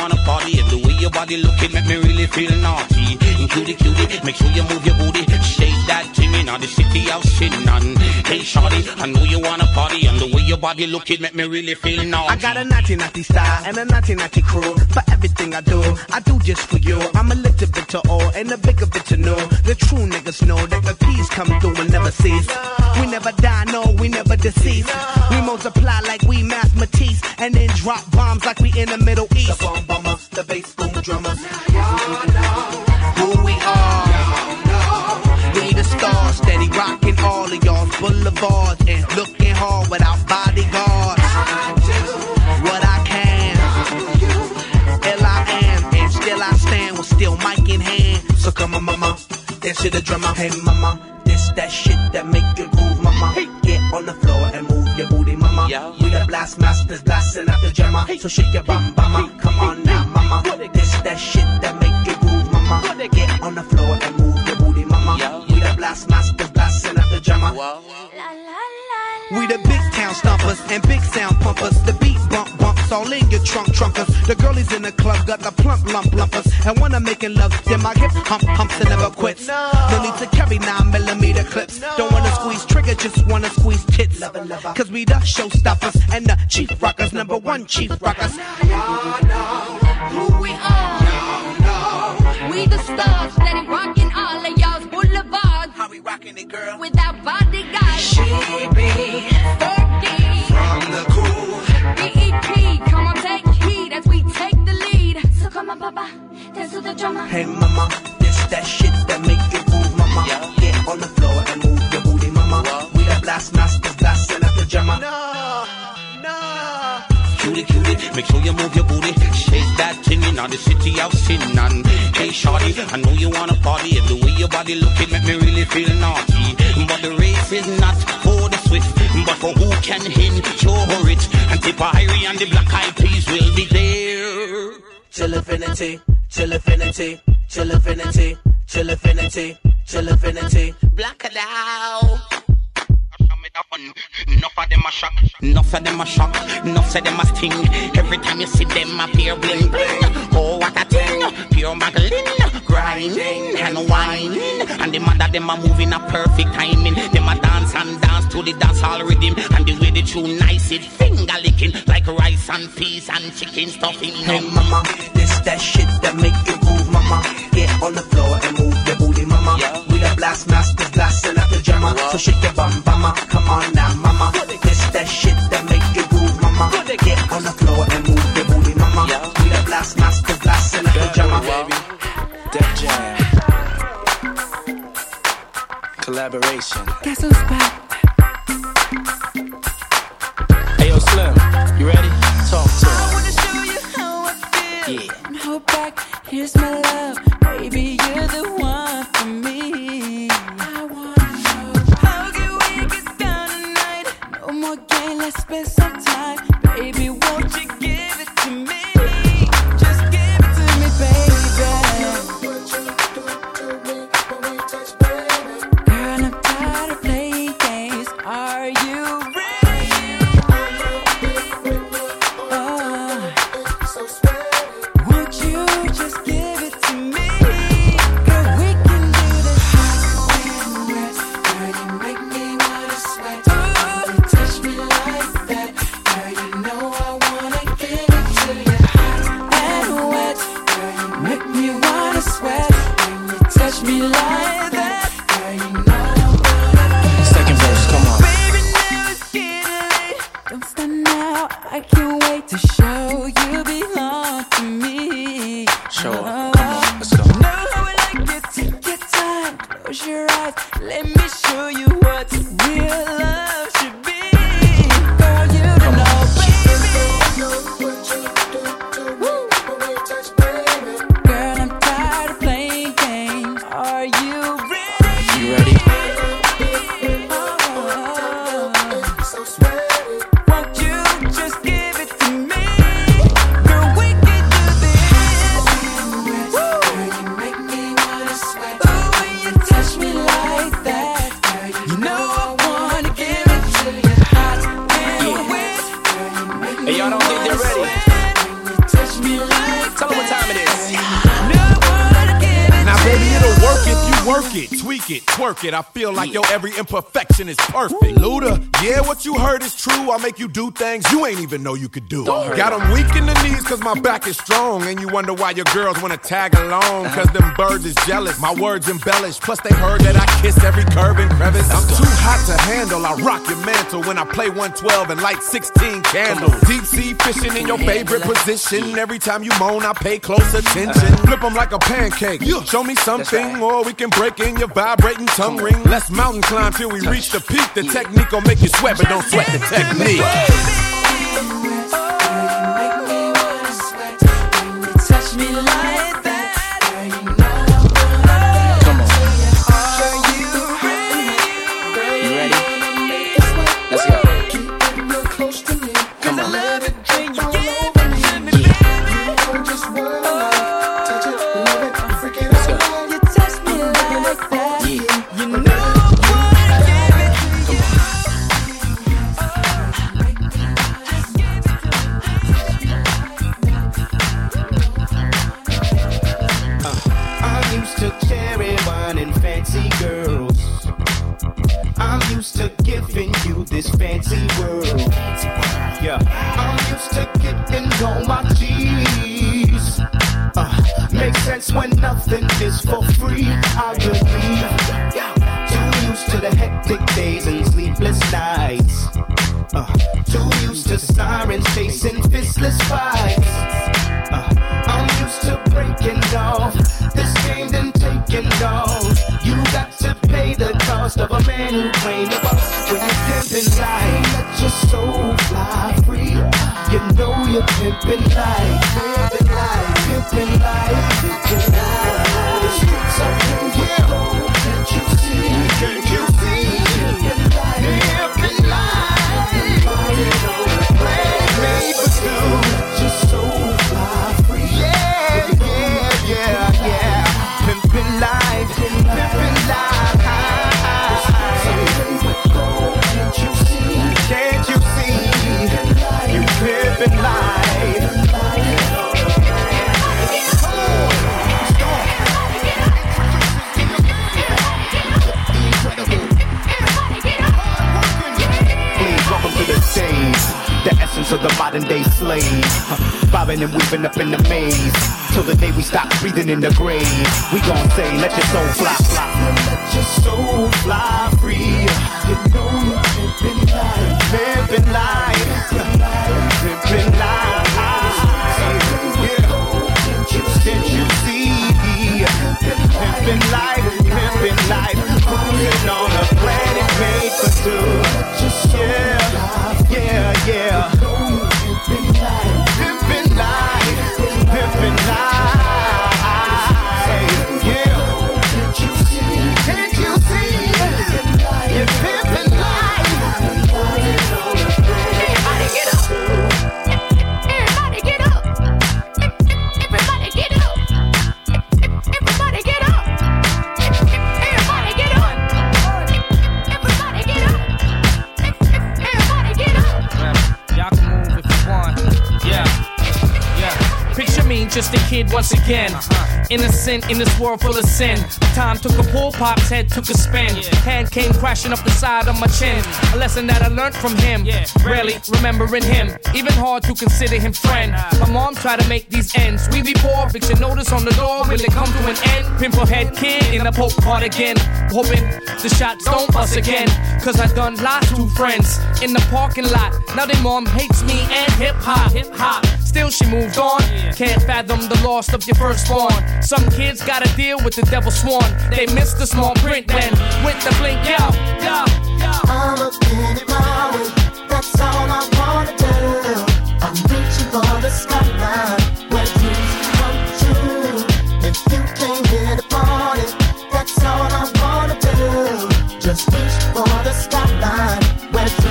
wanna party, and the way your body looking make me really feel naughty. Cutie, cutie, make sure you move your booty, shake that thing in the city of Sinan. Hey shawty, I know you wanna party, and the way your body looking make me really feel naughty. I got a naughty naughty star and a naughty naughty crew. For everything I do just for you. I'm a little bit to all and a bigger bit to know. The true niggas know that the peace come through and never cease. We never die, no, we never decease. We multiply like we math Matisse, and then drop bombs like we in the Middle East. The bomb bombers, the bass boom drummers. Y'all know who we are. Y'all know we the stars, steady rocking all of y'all's boulevards and looking hard without bodyguards. I do what I can. L I am, and still I stand with still mic in hand. So come on, mama, dance to the drummer. Hey, mama, this that shit that make you groove, mama. Hey. Get on the floor and move your booty, mama. Yeah. We the Blastmasters blasting out the jammer. Hey. So shake your bum, mama. Hey. Come on now, mama. What this that shit that make you groove, mama. What get on the floor and move your booty, mama. Yeah. We the Blastmasters blasting out the jammer. Wow. We the big town stompers and big sound pumpers. The beat bump bumps all in your trunk trunkers. The girlies in the club got the plump lump lumpers, and when I'm making love, then my hip hump humps and never quits. No need to carry 9mm clips. Don't wanna squeeze trigger, just wanna squeeze tits. Cause we the showstoppers and the chief rockers, number one chief rockers. Y'all know who we are. Y'all know we the stars that are rocking all of y'all's boulevards. How we rocking it, girl? With our bodyguards. She be 30 from the cool BET. Come on, take heed as we take the lead. So come on, Baba, dance to the drummer. Hey, mama, this that shit that make you move, mama. Yeah. Get on the floor and move your booty, mama. Whoa. We the Blastmasters blasting out the drummer. No. Cutie, cutie, make sure you move your booty. Shake that thing, you know the city I've seen none. Hey, shawty, I know you wanna party. The way your body looking make me really feel naughty. But the race is not for the swift, but for who can endure it. And Tipper Irie and the Black Eyed Peas will be there. Till infinity, till infinity, till infinity, till infinity, till infinity. Black it out. Enough of them a shock, enough of them a shock, enough of them a sting. Every time you see them appear bling bling. Oh what a thing, pure Magdalene. Grinding and whining, and the mother them a moving a perfect timing. Them a dance and dance to the dancehall rhythm, and the way they chew nice it finger licking like rice and peas and chicken stuffing. Hey mama, this that shit that make you move, mama. Get on the floor and move your booty, mama. Yeah. We the Blastmasters blasting at the drama. So shake your bum bummer. Come on now, mama. This that shit that make you move, mama. Get on the floor and move your booty, mama. Yeah. We the Blastmasters blasting at the drama. Death Jam collaboration. That's so spot. Hey yo, Slim, you ready? Talk to me. I wanna show you how I feel. Yeah. And hold back. Here's my love, baby. You're the one for me. I wanna know how can we get down tonight? No more game, let's spend some time, baby. Won't you give it to me? Just give it to me, baby. It. I feel like yo, every imperfection is perfect. Luda, yeah, what you heard is true. I make you do things you ain't even know you could do. Got them weak in the knees cause my back is strong. And you wonder why your girls wanna tag along. Cause them birds is jealous, my words embellished. Plus they heard that I kiss every curve and crevice. I'm too hot to handle, I rock your mantle. When I play 112 and light 16 candles. Deep sea fishing in your favorite position. Every time you moan I pay close attention. Flip them like a pancake, show me something. Or we can break in your vibrating tongue ring. Let's mountain climb till we reach the peak. The technique will make you sweat, but don't sweat the technique. Touch me like that. Come on. Are you ready? You ready? Let's go. Keep real close to me. Come on. Love it, drink it, give it to me. You just want touch it, love it, freaking out. You touch me like that. You know I wanna give it to you. Oh, this for free, I relieve. Too used to the hectic days and sleepless nights. Too used to sirens chasing fistless fights. I'm used to breaking off. This game done taking off. You got to pay the cost of a man who claimed the boss. When you're pimping life, let your soul fly free. You know you're pimping life. Pimping life, pimping life, pimping life. The streets are filled with gold. Can't you see? Can't you see? Pimping life, pimping life. Just so fly free. Yeah, yeah, yeah, yeah. Pimpin' life, pimpin' life. Can't you see? Can't you see? You pimpin' life. The essence of the modern day slave, bobbing and weaving up in the maze, till the day we stop breathing in the grave. We gon' say, let your soul fly, fly. Let your soul fly free. You know you're pimpin' life. Pimpin' life. Pimpin' life. Did you see? Pimpin' life. Pimpin' life. Cruising on a planet made for two. Yeah. Yeah, yeah. Pimpin' life, pimpin' life, pimpin' life. Yeah. Can't you see? Can't you see? You're pimpin' life. Everybody get up. Everybody get up. Everybody get up. Everybody get up. Everybody get up. Everybody get up. Just a kid once again, innocent in this world full of sin. Time took a pull, Pop's head took a spin. Hand came crashing up the side of my chin. A lesson that I learned from him, rarely remembering him. Even hard to consider him friend. My mom tried to make these ends. We be poor, fix your notice on the door. Will it come to an end? Pimple head kid in a poke cardigan, hoping the shots don't bust again. Cause I done lied to friends in the parking lot. Now their mom hates me and hip-hop. Still she moved on. Can't fathom the loss of your firstborn. Some kids gotta deal with the devil sworn. They miss the small print when with the blink out. I'ma get it my way. That's all I wanna do. I'm reaching for the skyline where dreams come true. If you can't hear the party, that's all I wanna do. Just reach for the skyline where dreams come true.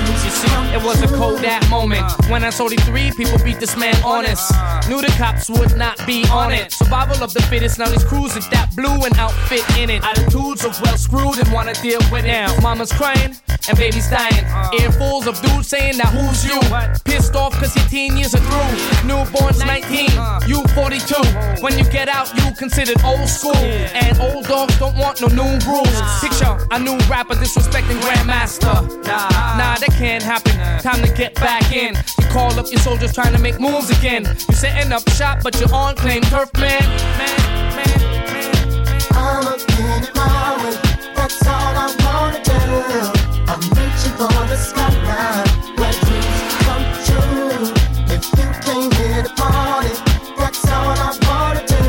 It was a cold that moment. When I sold 3, people beat this man honest. Knew the cops would not be on it. Survival of the fittest, now he's cruising. That blue and outfit in it. Attitudes of well screwed and wanna deal with it. Mama's crying and baby's dying. Earfuls of dudes saying, now who's you? Pissed off cause your teen years are through. Newborn's 19, you 42. When you get out, you considered old school. And old dogs don't want no new rules. Picture a new rapper disrespecting Grandmaster. Nah, that can't happen. Time to get back in. You call up your soldiers trying to make moves again. You setting up shop, but you're on claim turf, man. I'ma get it my way. That's all I wanna do. I'm reaching for the skyline where dreams come true. If you can't hear the party, that's all I wanna do.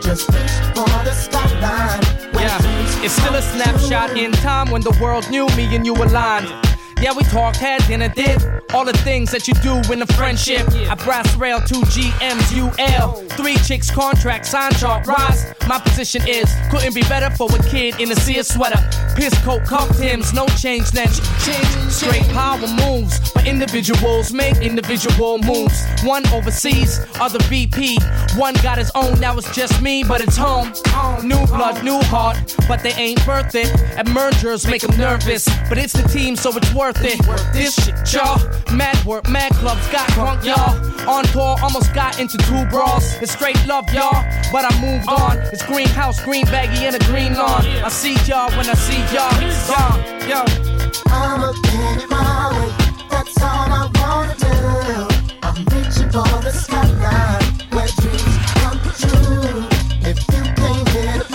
Just reach for the skyline where dreams come true. It's still a snapshot in time when the world knew me and you aligned. Yeah, we talked, had dinner, did all the things that you do in a friendship. I brass rail, 2 GMs, UL, 3 chicks, contract, sign chart, rise. My position is, couldn't be better for a kid in a seer sweater. Piss coat, cuff Tims, no change, snatch, change. Straight power moves, but individuals make individual moves. One overseas, other VP. One got his own, now it's just me, but it's home. New blood, new heart, but they ain't worth it. And mergers make them nervous, but it's the team, so it's worth it. This shit, y'all. Mad work, mad clubs, got drunk, y'all. On tour, almost got into 2 brawls. It's straight love, y'all, but I moved on. It's greenhouse, green baggie, and a green lawn. I see y'all when I see y'all. Yo. I'ma get it my way. That's all I wanna do. I'm reaching for the skyline where dreams come true. If you can't get it.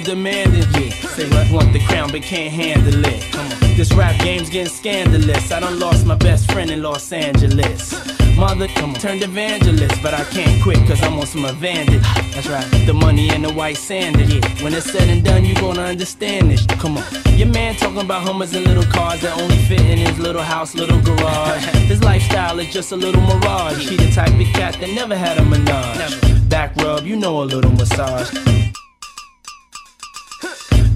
people are demanding it. Say you want the crown but can't handle it. Come on. This rap game's getting scandalous. I done lost my best friend in Los Angeles. Mother turned evangelist, but I can't quit cause I'm on some evandit. That's right, the money and the white sandwich. Yeah. When it's said and done, you gonna understand this. Come on, your man talking about Hummers and little cars that only fit in his little house, little garage. His lifestyle is just a little mirage. He the type of cat that never had a menage. Never. Back rub, you know a little massage.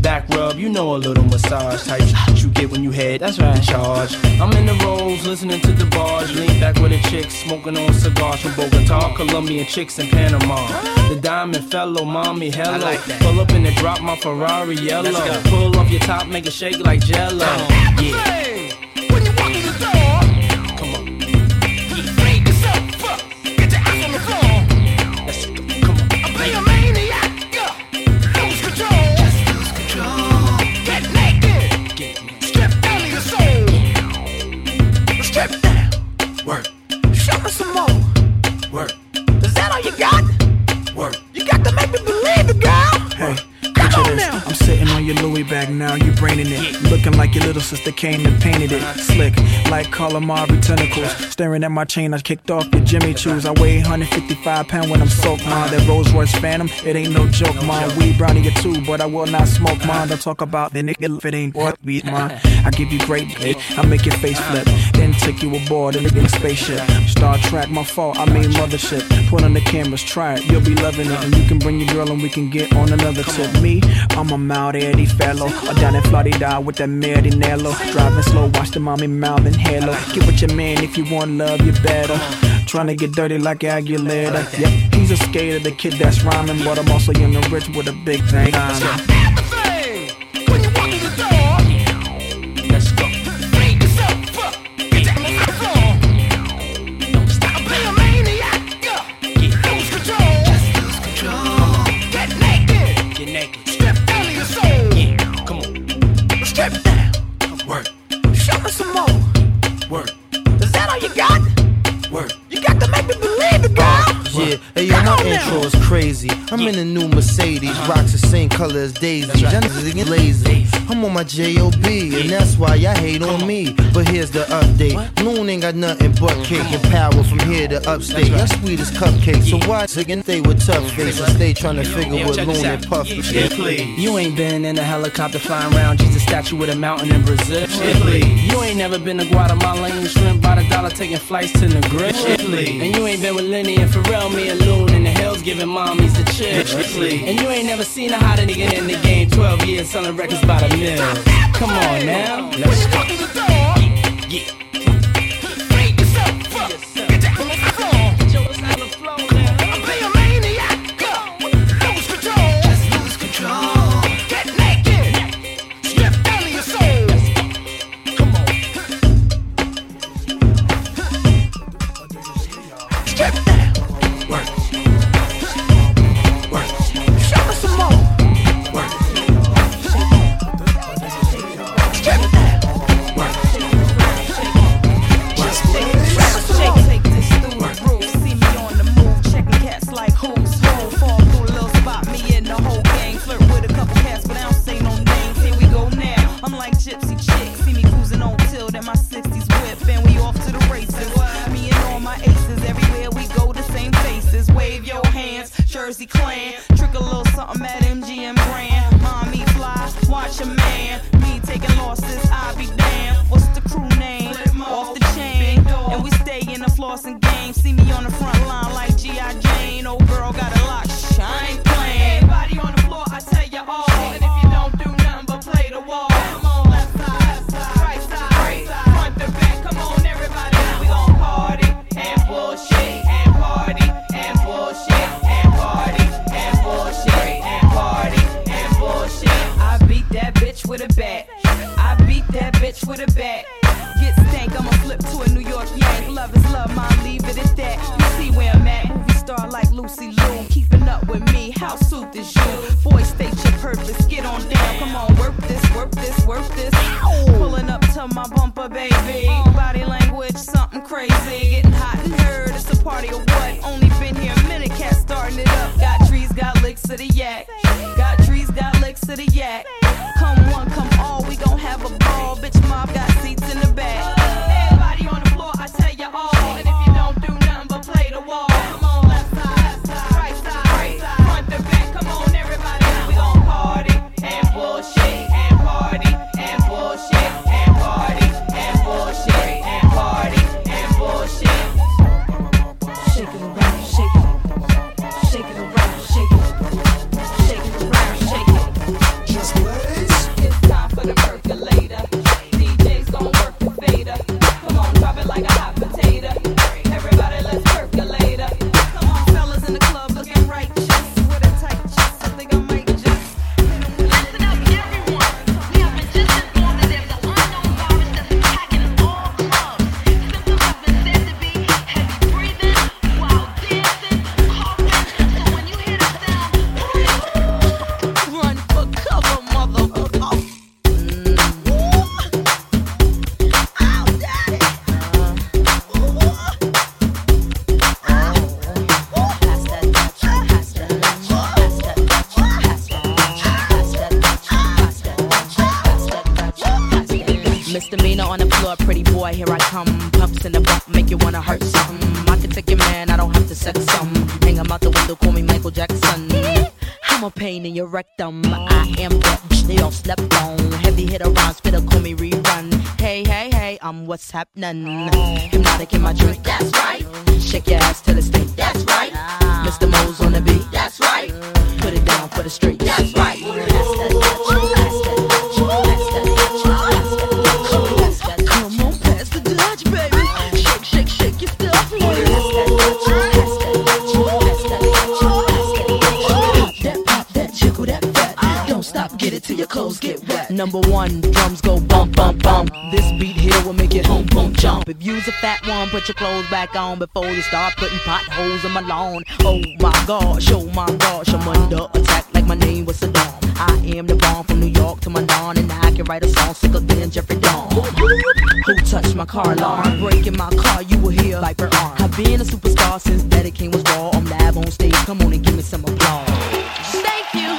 Back rub, you know a little massage type shit you get when you head. That's right, charge. I'm in the roads, listening to the bars. Lean back with a chick, smoking on cigars from Bogota, Colombian chicks in Panama. The diamond fellow, mommy, hello. Like pull up in the drop, my Ferrari yellow. Pull off your top, make it shake like Jello. Yeah. Back now, you braining it. Looking like your little sister came and painted it. Slick, like calamari tentacles. Staring at my chain, I kicked off your Jimmy Choo's. I weigh 155 pounds when I'm soaked, mine. That Rolls Royce Phantom, it ain't no joke, mine. Weed brownie or two, but I will not smoke, mine. I talk about the nigga if it ain't worth me, mine. I give you great dick, I make your face flip. Then take you aboard and nigga in a spaceship. Star Trek, my fault, I mean mothership. Put on the cameras, try it, you'll be loving it. And you can bring your girl and we can get on another tip. Me, I'm a mild Eddie fella. Or down in Florida with that Marinello. Driving slow, watch the mommy mouth and halo. Get with your man if you want love, you better. Trying to get dirty like Aguilera. Yep, he's a skater, the kid that's rhyming, but I'm also young and rich with a big thing. I'm in a new Mercedes, rocks the same color as Daisy. Right. Lazy. I'm on my J.O.B. and that's why y'all hate on me. But here's the update: what? Loon ain't got nothing but cake and power from here to upstate. That's right. Y'all sweet as cupcakes, so why ziggin' they with tough faces? They tryna figure what Loon and Puff is. You ain't been in a helicopter flying around Jesus statue with a mountain in Brazil. You ain't never been to Guatemala eating shrimp by the dollar, taking flights to the grip. And you ain't been with Lenny and Pharrell, me and Loon in the Hells giving mommies the chips. And you ain't never seen a hotter nigga in the game. 12 years selling records by the mill. Come on now, let's go. Yeah. Got trees, got licks to the yak. Come one, come all, we gon' have a ball. Bitch, mob got seats in the back. Everybody on the floor, I tell you all. And if you don't do nothing but play the wall, come on, left side, right side, right side, front to back. Come on, everybody, we gon' party and bullshit and party and bullshit and party and bullshit and party and bullshit. Shake it around, shake it, shake it around, shake it. In your rectum, I am that bitch they all slept on. Heavy hitter around, spitter, call me rerun. Hey, hey, hey, I'm what's happening. Hypnotic in my drink, that's right. Shake your ass till it stink, that's right. Mr. Mo's on the beat, that's right. Put it down for the street, that's right. Come on, pass the Dutch, baby. Shake, shake, shake your stuff. Get it till your clothes get wet. Number one, drums go bump, bump, bump. This beat here will make it boom, boom, jump. If you's a fat one, put your clothes back on before you start putting potholes in my lawn. Oh my gosh, oh my gosh, I'm under attack like my name was Sodom. I am the bomb from New York to Mandan, and I can write a song sicker than Jeffrey Dawn. Who touched my car alarm? Breaking my car, you will hear viper arm. I've been a superstar since Daddy King was raw. I'm live on stage, come on and give me some applause. Thank you.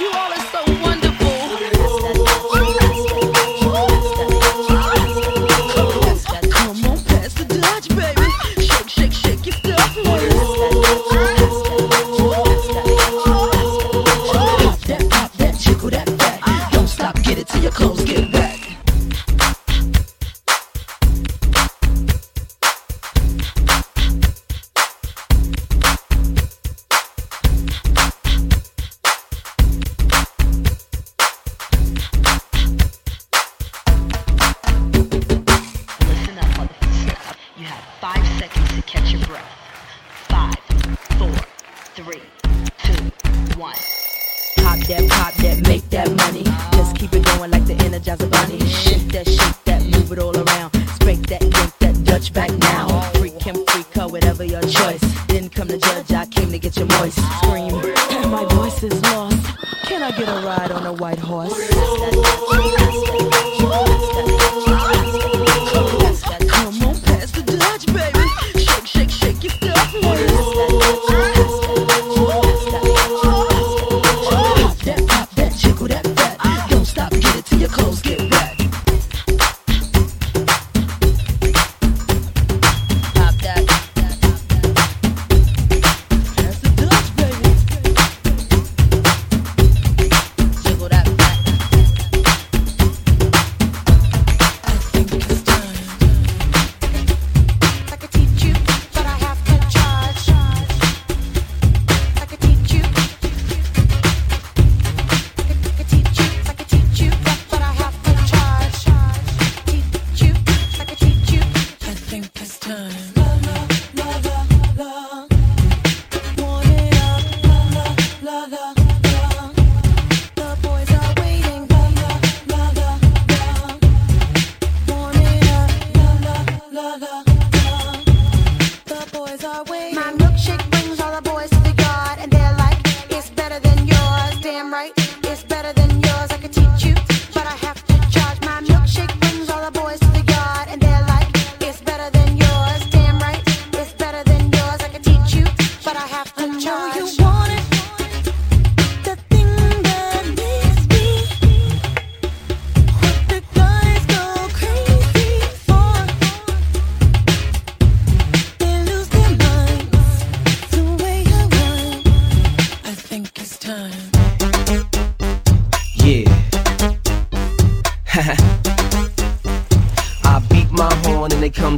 You all are so wonderful. Come on, pass the Dutch, baby. Shake, shake, shake your stuff. Pop that, jiggle that back. Don't stop, get it till your clothes get wet.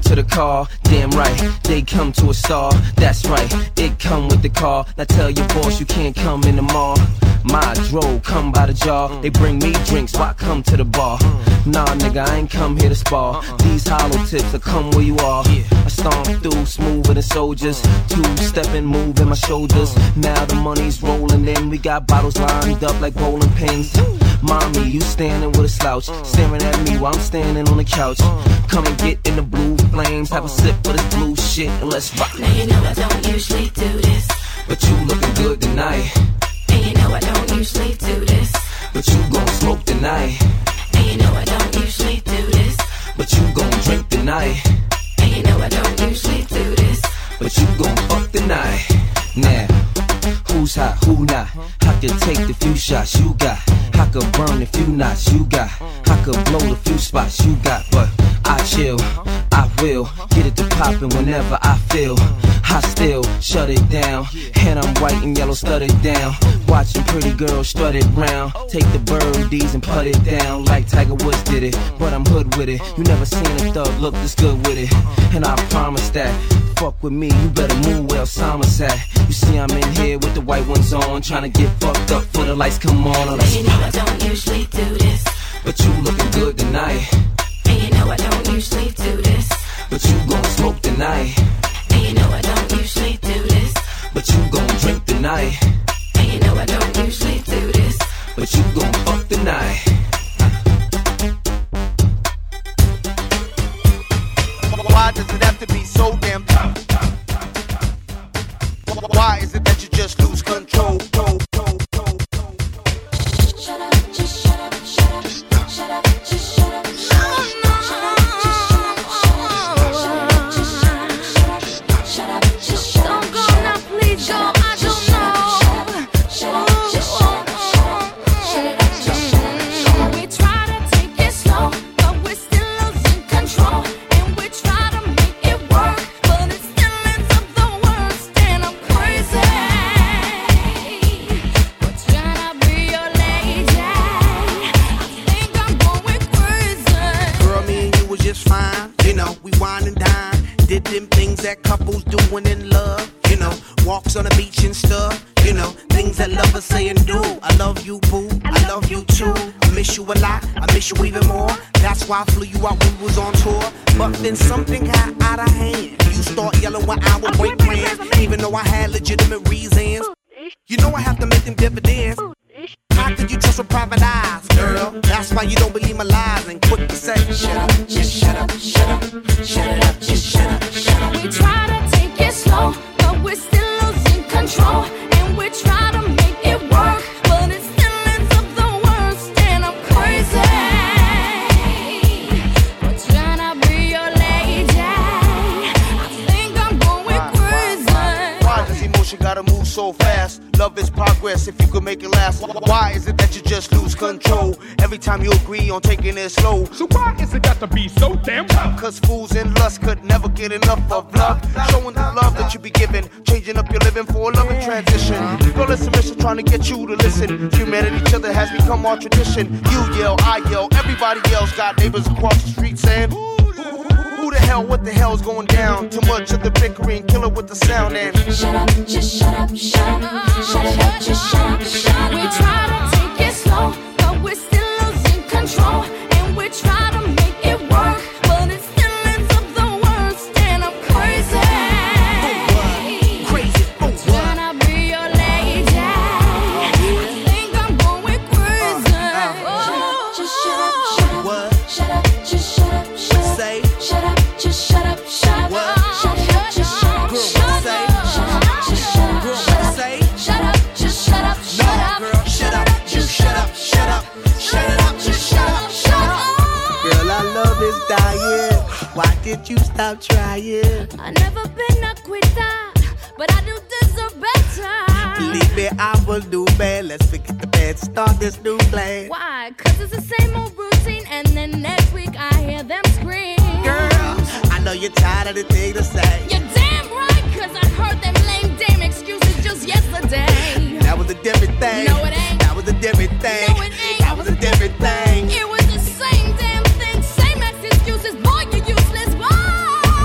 come to the car, damn right, they come to a star, that's right, it come with the car. Now tell your boss you can't come in the mall. My dro come by the jar, they bring me drinks, why come to the bar? Nah nigga, I ain't come here to spar, these hollow tips will come where you are. I stomp through smoother than soldiers, two-stepping, moving my shoulders. Now the money's rolling in, we got bottles lined up like bowling pins. Mommy, you standing with a slouch, staring at me while I'm standing on the couch. Come and get in the blue flames, have a sip of this blue shit and let's rock. Now you know I don't usually do this, but you looking good tonight. And you know I don't usually do this, but you gon' smoke tonight. And you know I don't usually do this, but you gon' drink tonight. And you know I don't usually do this, but you gon' fuck tonight. Now, who's hot, who not? I can take the few shots you got, I could burn the few knots you got, I could blow the few spots you got, but I chill, I will, get it to poppin' whenever I feel. I still shut it down, and I'm white and yellow studded down, watching pretty girls strut it round, take the birdies and put it down, like Tiger Woods did it, but I'm hood with it, you never seen a thug look this good with it, and I promise that, fuck with me, you better move where Osama's at, you see I'm in here with the white ones on, trying to get fucked up for the lights, come on. And you know I don't usually do this, but you looking good tonight. And you know I don't usually do this, but you gon' smoke tonight. And you know I don't usually do this, but you gon' drink tonight. And you know I don't usually do this, but you gon' fuck tonight. Why does it have to be so damn tough? Why is it that you just lose control? Why I flew you out when we was on tour, but then something got out of hand. You start yelling when I would break plans, even though I had legitimate reasons. You know I have to make them dividends. How could you trust with private eyes, girl? That's why you don't believe my lies and quick to say, shut up, just shut up, shut up, shut it up, just shut up, shut up. We try to take it slow, but we're still losing control, and we try to make it work. So fast, love is progress if you could make it last. Why is it that you just lose control every time you agree on taking it slow? So why is it got to be so damn tough? Cause fools in lust could never get enough of love, showing the love that you be giving, changing up your living for a loving transition. Girl, it's a mission trying to get you to listen. Humanity, each other has become our tradition. You yell, I yell, everybody yells. Got neighbors across the street saying, who the hell, what the hell's going down? Too much of the bickering, kill it with the sound and shut up, just shut up, shut up, shut it up, just shut up, shut up. We try to take it slow, but we're still losing control, and we try to make it work, but it still ends up the worst, and I'm crazy. Oh, crazy, oh, trying to be your lady. I think I'm going crazy. Oh, just shut up, shut up, what? Shut up, just shut up, shut up. Say, shut up, just shut up, shut up, shut up, just shut up, shut up, shut up, just shut up, shut up, just shut up, shut up, girl, shut up, just shut up, shut up, shut it up, just shut up, shut up. Girl, I love this diet. Why did you stop trying? I never been a quitter, but I do deserve better. Believe me, I will do bad. Let's forget the bad, start this new plan. Why? Cause it's the same old routine, and then next week I hear them scream. Girl, I know you're tired of the thing to say. You're damn right, cause I heard them lame damn excuses just yesterday. That was a different thing. No, it ain't. That was a different thing. No, it ain't. That was a different thing. It was the same damn thing, same ex excuses. Boy, you're useless. Why?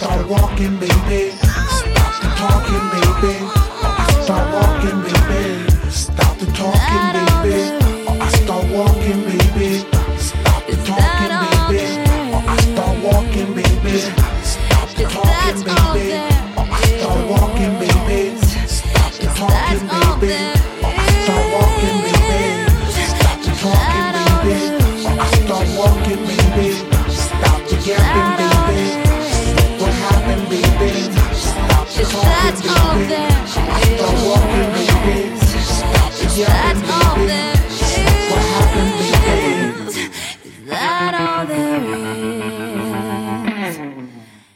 start walking, baby. Stop the talking, baby. I start walking, baby. Stop the talking, baby. I start walking, baby. Stop the talking, baby. I start walking, baby. Stop the talking, baby. I start walking, baby. Stop the talking, baby. I start walking, baby. Stop the talking, baby. I start walking, baby. Stop the gapping, baby. That's all there is. That's all there is. That's all there is.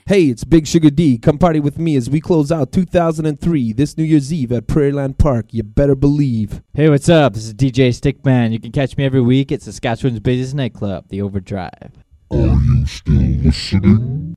Hey, it's Big Sugar D. Come party with me as we close out 2003 this New Year's Eve at Prairieland Park. You better believe. Hey, what's up? This is DJ Stickman. You can catch me every week at Saskatchewan's busiest nightclub, The Overdrive. Are you still listening?